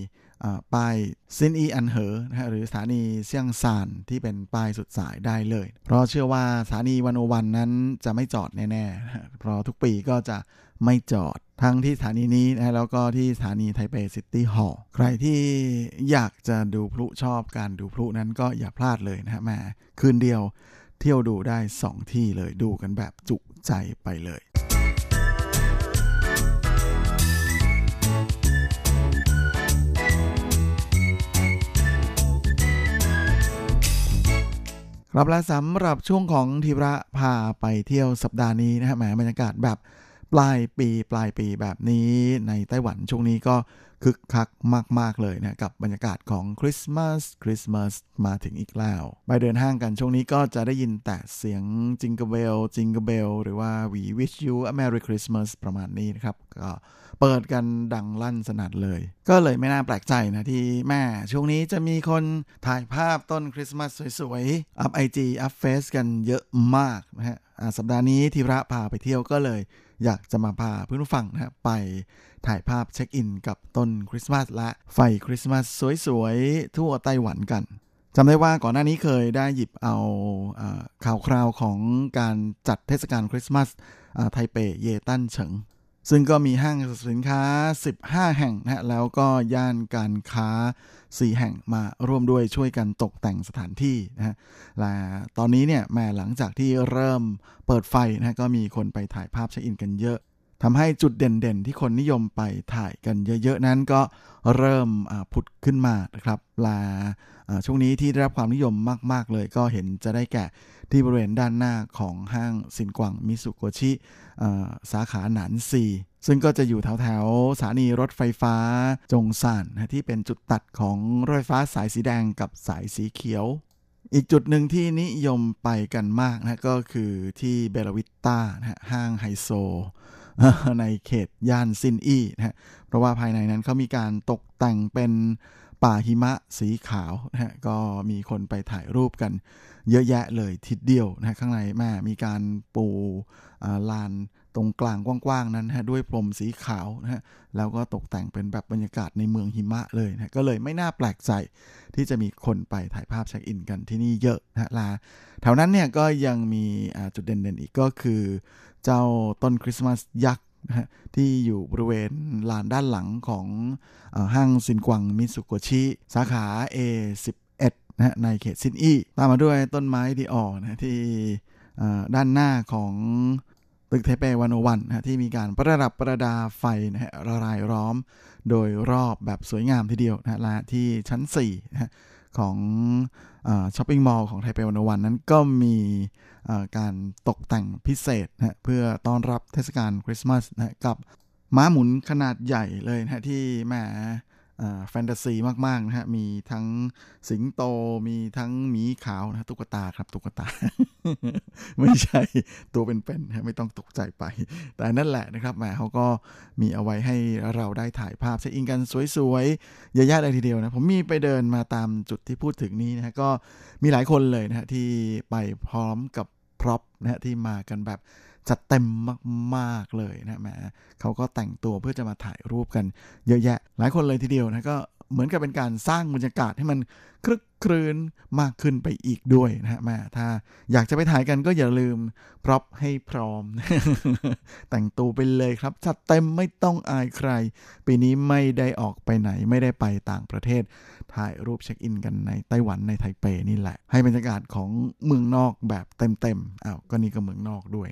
ป้ายซินอีอันเหอนะฮะหรือสถานีเซี่ยงซานที่เป็นป้ายสุดสายได้เลยเพราะเชื่อว่าสถานีวันโอวันนั้นจะไม่จอดแน่ๆเพราะทุกปีก็จะไม่จอดทั้งที่สถานีนี้นะแล้วก็ที่สถานีไทเปซิตี้ฮอลล์ใครที่อยากจะดูพลุชอบการดูพลุนั้นก็อย่าพลาดเลยนะฮะแม่คืนเดียวเที่ยวดูได้สองที่เลยดูกันแบบจุใจไปเลยครับและสำหรับช่วงของธีระพาไปเที่ยวสัปดาห์นี้นะฮะแหมบรรยากาศแบบปลายปีปลายปีแบบนี้ในไต้หวันช่วงนี้ก็คึกคักมากๆเลยนะกับบรรยากาศของคริสต์มาสคริสต์มาสมาถึงอีกแล้วไปเดินห้างกันช่วงนี้ก็จะได้ยินแต่เสียงจิงเกิลเบลจิงเกิลเบลหรือว่า We Wish You a Merry Christmas ประมาณนี้นะครับก็เปิดกันดังลั่นสนั่นเลยก็เลยไม่น่าแปลกใจนะที่แม่ช่วงนี้จะมีคนถ่ายภาพต้นคริสต์มาสสวยๆอัพ ไอ จี อัพ Face กันเยอะมากนะฮะสัปดาห์นี้ธีระพาไปเที่ยวก็เลยอยากจะมาพาเพื่อนผู้ฟังนะฮะไปถ่ายภาพเช็คอินกับต้นคริสต์มาสและไฟคริสต์มาสสวยๆทั่วไต้หวันกันจำได้ว่าก่อนหน้านี้เคยได้หยิบเอาเอ่อข่าวคราวของการจัดเทศกาลคริสต์มาสไทเปเยตั้นเฉิงซึ่งก็มีห้างสรรพสินค้าสิบห้าแห่งนะฮะแล้วก็ย่านการค้าสี่แห่งมาร่วมด้วยช่วยกันตกแต่งสถานที่นะฮะและตอนนี้เนี่ยแม้หลังจากที่เริ่มเปิดไฟนะฮะก็มีคนไปถ่ายภาพเช็คอินกันเยอะทำให้จุดเด่นๆที่คนนิยมไปถ่ายกันเยอะๆนั้นก็เริ่มผุดขึ้นมานะครับและช่วงนี้ที่ได้รับความนิยมมากๆเลยก็เห็นจะได้แก่ที่บริเวณด้านหน้าของห้างซินกวังมิสุโกชิสาขาหนานซีซึ่งก็จะอยู่แถวๆสถานีรถไฟฟ้าจงซานนะที่เป็นจุดตัดของรถไฟฟ้าสายสีแดงกับสายสีเขียวอีกจุดหนึ่งที่นิยมไปกันมากนะก็คือที่เบลวิตต้านะห้างไฮโซในเขตย่านซินอี้นะฮะเพราะว่าภายในนั้นเขามีการตกแต่งเป็นป่าหิมะสีขาวนะฮะก็มีคนไปถ่ายรูปกันเยอะแยะเลยทีเดียวนะข้างในแม่มีการปูลานตรงกลางกว้างๆนั้นนะฮะด้วยพรมสีขาวนะฮะแล้วก็ตกแต่งเป็นแบบบรรยากาศในเมืองหิมะเลยนะก็เลยไม่น่าแปลกใจที่จะมีคนไปถ่ายภาพเช็คอินกันที่นี่เยอะนะลาแถวนั้นเนี่ยก็ยังมีจุดเด่นๆอีกก็คือเจ้าต้นคริสต์มาสยักษ์ที่อยู่บริเวณลานด้านหลังของห้างซินกวังมิสุโกชิสาขา เอ สิบเอ็ด นะในเขตซินอี้ตามมาด้วยต้นไม้ดิออนะที่ด้านหน้าของตึกไทเปหนึ่งศูนย์หนึ่งนะที่มีการประดับประดาไฟนะฮะระลายล้อมโดยรอบแบบสวยงามทีเดียวนะและที่ชั้นสี่นะของช้อปปิ้งมอลล์ของไทเปหนึ่งศูนย์หนึ่งนั้นก็มีการตกแต่งพิเศษนะเพื่อต้อนรับเทศกาลคริสต์มาสนะกับม้าหมุนขนาดใหญ่เลยนะที่แหมแฟนตาซีมากๆนะฮะมีทั้งสิงโตมีทั้งหมีขาวนะตุ๊กตาครับตุ๊กตา ไม่ใช่ตัวเป็นๆนะไม่ต้องตกใจไปแต่นั่นแหละนะครับแหมเขาก็มีเอาไว้ให้เราได้ถ่ายภาพเช็คอินกันสวยๆเยอะแยะเลยทีเดียวนะผมมีไปเดินมาตามจุดที่พูดถึงนี้นะฮะก็มีหลายคนเลยนะฮะที่ไปพร้อมกับพร็อพนะฮะที่มากันแบบจัดเต็มมากๆเลยนะแหมเขาก็แต่งตัวเพื่อจะมาถ่ายรูปกันเยอะแยะหลายคนเลยทีเดียวนะก็เหมือนกับเป็นการสร้างบรรยากาศให้มันครึกครื้นมากขึ้นไปอีกด้วยนะฮะแหมถ้าอยากจะไปถ่ายกันก็อย่าลืมพร็อพให้พร้อม แต่งตัวไปเลยครับจัดเต็มไม่ต้องอายใครปีนี้ไม่ได้ออกไปไหนไม่ได้ไปต่างประเทศถ่ายรูปเช็คอินกันในไต้หวันในไทเปนี่แหละให้บรรยากาศของเมืองนอกแบบเต็มๆอ้าวก็นี่ก็เมืองนอกด้วย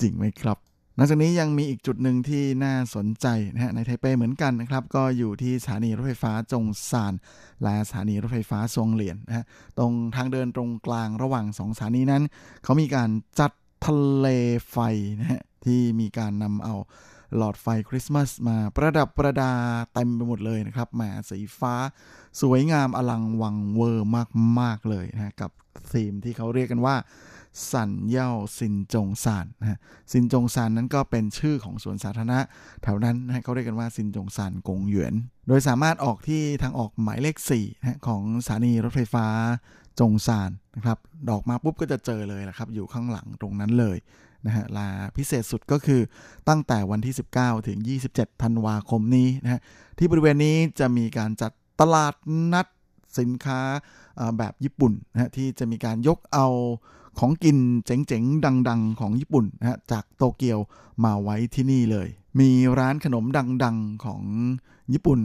จริงไหมครับ นอกจากนี้ยังมีอีกจุดหนึ่งที่น่าสนใจนะฮะในไทเปเหมือนกันนะครับก็อยู่ที่สถานีรถไฟฟ้าจงซานและสถานีรถไฟฟ้าซวงเหลียนนะฮะตรงทางเดินตรงกลางระหว่างสองสถานีนั้นเขามีการจัดทะเลไฟนะฮะที่มีการนำเอาหลอดไฟคริสต์มาสมาประดับประดาเต็มไปหมดเลยนะครับแหมสีฟ้าสวยงามอลังวังเวอร์มากๆเลยนะกับธีมที่เขาเรียกกันว่าสันเย่าซินจงซานนะฮะซินจงซานนั้นก็เป็นชื่อของสวนสาธารณะแถวนั้นนะเขาเรียกกันว่าซินจงซานกงหยวนโดยสามารถออกที่ทางออกหมายเลขสี่นะของสถานีรถไฟฟ้าจงซานนะครับดอกมาปุ๊บก็จะเจอเลยนะครับอยู่ข้างหลังตรงนั้นเลยนะฮะลาพิเศษสุดก็คือตั้งแต่วันที่สิบเก้าถึงยี่สิบเจ็ดธันวาคมนี้นะฮะที่บริเวณนี้จะมีการจัดตลาดนัดสินค้าแบบญี่ปุ่นนะฮะที่จะมีการยกเอาของกินเจ๋งๆดังๆของญี่ปุ่นนะฮะจากโตเกียวมาไว้ที่นี่เลยมีร้านขนมดังๆของญี่ปุ่น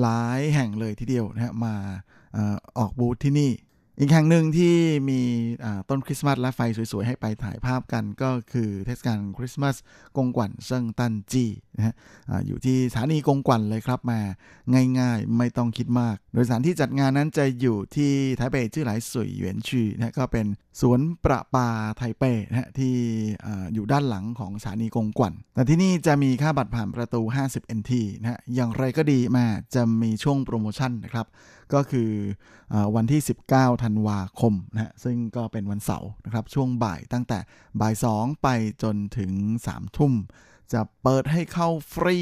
หลายแห่งเลยทีเดียวนะฮะมาออกบูธที่นี่อีกแห่งหนึ่งที่มีต้นคริสต์มาสและไฟสวยๆให้ไปถ่ายภาพกันก็คือเทศกาลคริสต์มาสกงกวั่นเซิงตันจีนะฮะอยู่ที่สถานีกงกวั่นเลยครับมาง่ายๆไม่ต้องคิดมากโดยสถานที่จัดงานนั้นจะอยู่ที่ไทเปชื่อหลายสุยเหวียนชื่อนะก็เป็นสวนประปาไทเปนะฮะที่อยู่ด้านหลังของสถานีกงกวั่นแต่ที่นี่จะมีค่าบัตรผ่านประตูห้าสิบ เอ็น ที นะฮะอย่างไรก็ดีมาจะมีช่วงโปรโมชั่นนะครับก็คือวันที่สิบเก้าธันวาคมนะฮะซึ่งก็เป็นวันเสาร์นะครับช่วงบ่ายตั้งแต่บ่ายสองไปจนถึงสามทุ่มจะเปิดให้เข้าฟรี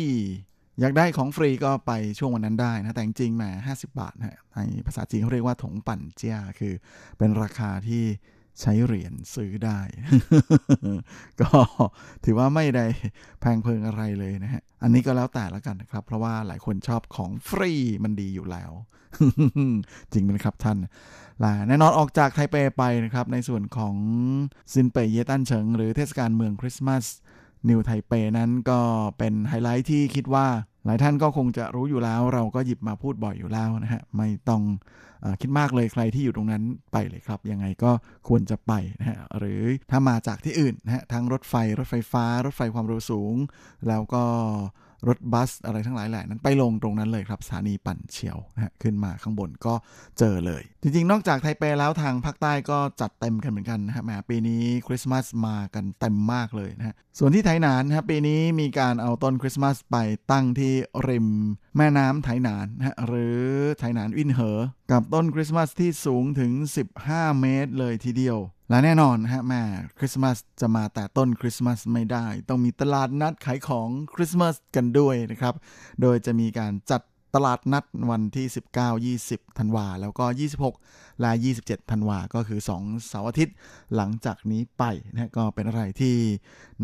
อยากได้ของฟรีก็ไปช่วงวันนั้นได้นะแต่จริงๆแหมห้าสิบบาทนะฮะในภาษาจีนเขาเรียกว่าถงปั่นเจียคือเป็นราคาที่ใช้เหรียญซื้อได้ ก็ถือว่าไม่ได้แพงเพลิงอะไรเลยนะฮะอันนี้ก็แล้วแต่ละกันนะครับเพราะว่าหลายคนชอบของฟรีมันดีอยู่แล้ว จริงไหมครับท่านล่ะแน่นอนออกจากไทเปไปนะครับในส่วนของซินเปยเยตันเฉิงหรือเทศกาลเมืองคริสต์มาสนิวไทเปนั้นก็เป็นไฮไลท์ที่คิดว่าหลายท่านก็คงจะรู้อยู่แล้วเราก็หยิบมาพูดบ่อยอยู่แล้วนะฮะไม่ต้องเอ่อคิดมากเลยใครที่อยู่ตรงนั้นไปเลยครับยังไงก็ควรจะไปนะฮะหรือถ้ามาจากที่อื่นนะฮะทั้งรถไฟรถไฟฟ้ารถไฟความเร็วสูงแล้วก็รถบัสอะไรทั้งหลายแหล่นั้นไปลงตรงนั้นเลยครับสถานีปั่นเฉียวนะฮะขึ้นมาข้างบนก็เจอเลยจริงๆนอกจากไทเปแล้วทางภาคใต้ก็จัดเต็มกันเหมือนกันนะฮะแหมปีนี้คริสต์มาสมากันเต็มมากเลยนะฮะส่วนที่ไถหนานนะฮะปีนี้มีการเอาต้นคริสต์มาสไปตั้งที่ริมแม่น้ำไถหนานนะฮะหรือไถหนานอิ่นเหอกับต้นคริสต์มาสที่สูงถึงสิบห้าเมตรเลยทีเดียวและแน่นอนฮะแม่คริสต์มาสจะมาแต่ต้นคริสต์มาสไม่ได้ต้องมีตลาดนัดขายของคริสต์มาสกันด้วยนะครับโดยจะมีการจัดตลาดนัดวันที่สิบเก้า ยี่สิบธันวาแล้วก็ยี่สิบหกและยี่สิบเจ็ดธันวาก็คือสองเสาร์อาทิตย์หลังจากนี้ไปนะก็เป็นอะไรที่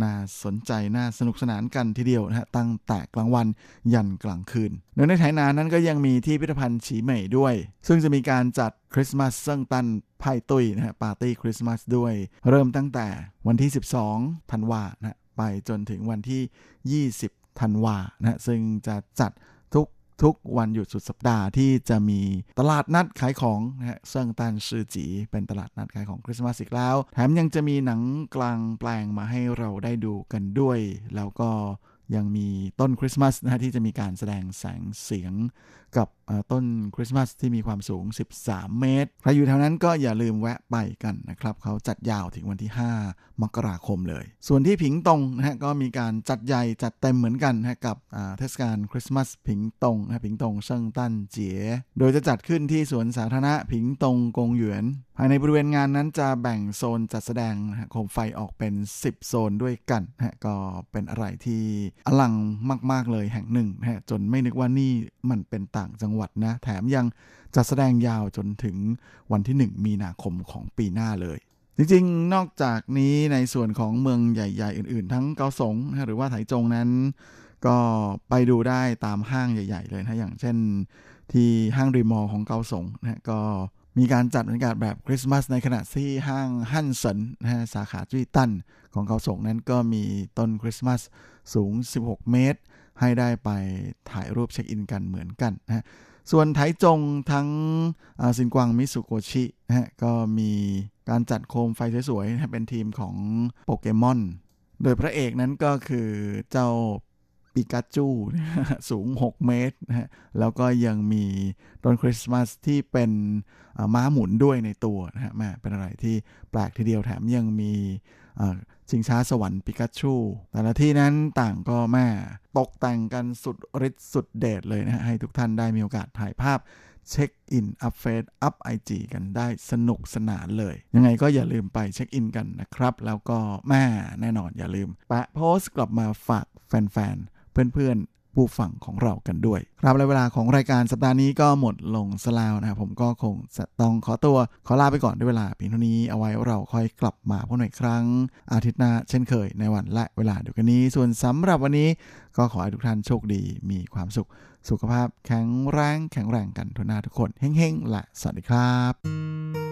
น่าสนใจน่าสนุกสนานกันทีเดียวนะฮะตั้งแต่กลางวันยันกลางคืนโดยในไถนานั้นก็ยังมีที่พิพิธภัณฑ์ฉีเหม่ยด้วยซึ่งจะมีการจัดคริสต์มาสเซิงตันไพ่ตุ้ยนะฮะปาร์ตี้คริสต์มาสด้วยเริ่มตั้งแต่วันที่สิบสองธันวานะฮะไปจนถึงวันที่ยี่สิบธันวานะฮะซึ่งจะจัดทุกทุกวันหยุดสุดสัปดาห์ที่จะมีตลาดนัดขายของนะฮะเซิงตันซื่อจีเป็นตลาดนัดขายของคริสต์มาสอีกแล้วแถมยังจะมีหนังกลางแปลงมาให้เราได้ดูกันด้วยแล้วก็ยังมีต้นคริสต์มาสนะฮะที่จะมีการแสดงแสงเสียงกับต้นคริสต์มาสที่มีความสูงสิบสามเมตรใครอยู่แถวนั้นก็อย่าลืมแวะไปกันนะครับเขาจัดยาวถึงวันที่ห้ามกราคมเลยส่วนที่ผิงตงนะฮะก็มีการจัดใหญ่จัดเต็มเหมือนกันนะกับเทศกาลคริสต์มาสผิงตงนะผิงตงเซิงตันเจี๋ยโดยจะจัดขึ้นที่สวนสาธารณะผิงตงกงหยวนภายในบริเวณงานนั้นจะแบ่งโซนจัดแสดงโคมไฟออกเป็นสิบโซนด้วยกันนะฮะก็เป็นอะไรที่อลังมากๆเลยแห่งหนึ่งนะฮะจนไม่นึกว่านี่มันเป็นต่างจังหวัดนะแถมยังจัดแสดงยาวจนถึงวันที่หนึ่งมีนาคมของปีหน้าเลยจริงๆนอกจากนี้ในส่วนของเมืองใหญ่ๆอื่นๆทั้งเกาสงหรือว่าไถจงนั้นก็ไปดูได้ตามห้างใหญ่ๆเลยนะอย่างเช่นที่ห้างรีมอลของเกาสงนะก็มีการจัดบรรยากาศแบบคริสต์มาสในขณะที่ห้างฮั่นเซินนะฮะสาขาจุยตันของเกาสงนั้นก็มีต้นคริสต์มาสสูงสิบหกเมตรให้ได้ไปถ่ายรูปเช็คอินกันเหมือนกันนะฮะส่วนไถจงทั้งซินกวางมิสุโกชินะฮะก็มีการจัดโคมไฟสวยๆนะเป็นทีมของโปเกมอน โดยพระเอกนั้นก็คือเจ้าปิกาจูสูงหกเมตรนะฮะแล้วก็ยังมีต้นคริสต์มาสที่เป็นม้าหมุนด้วยในตัวนะฮะเป็นอะไรที่แปลกทีเดียวแถมยังมีชิงช้าสวรรค์ปิกาจูแต่ละที่นั้นต่างก็มาตกแต่งกันสุดฤทธิ์สุดเดชเลยนะฮะให้ทุกท่านได้มีโอกาสถ่ายภาพเช็คอินอัพเฟซอัพ ไอ จี กันได้สนุกสนานเลยยังไงก็อย่าลืมไปเช็คอินกันนะครับแล้วก็แม่แน่นอนอย่าลืมแปะโพสต์กลับมาฝากแฟนๆเพื่อนๆผู้ฟังของเรากันด้วยครับและเวลาของรายการสัปดาห์นี้ก็หมดลงซะแล้วนะครับผมก็คงจะต้องขอตัวขอลาไปก่อนด้วยเวลาเพียงเท่านี้เอาไว้เราค่อยกลับมาพบกันอีกครั้งอาทิตย์หน้าเช่นเคยในวันและเวลาเดียวกันนี้ส่วนสำหรับวันนี้ก็ขอให้ทุกท่านโชคดีมีความสุขสุขภาพแข็งแรงแข็งแรงกันทุกหน้าทุกคนเฮ้งๆและสวัสดีครับ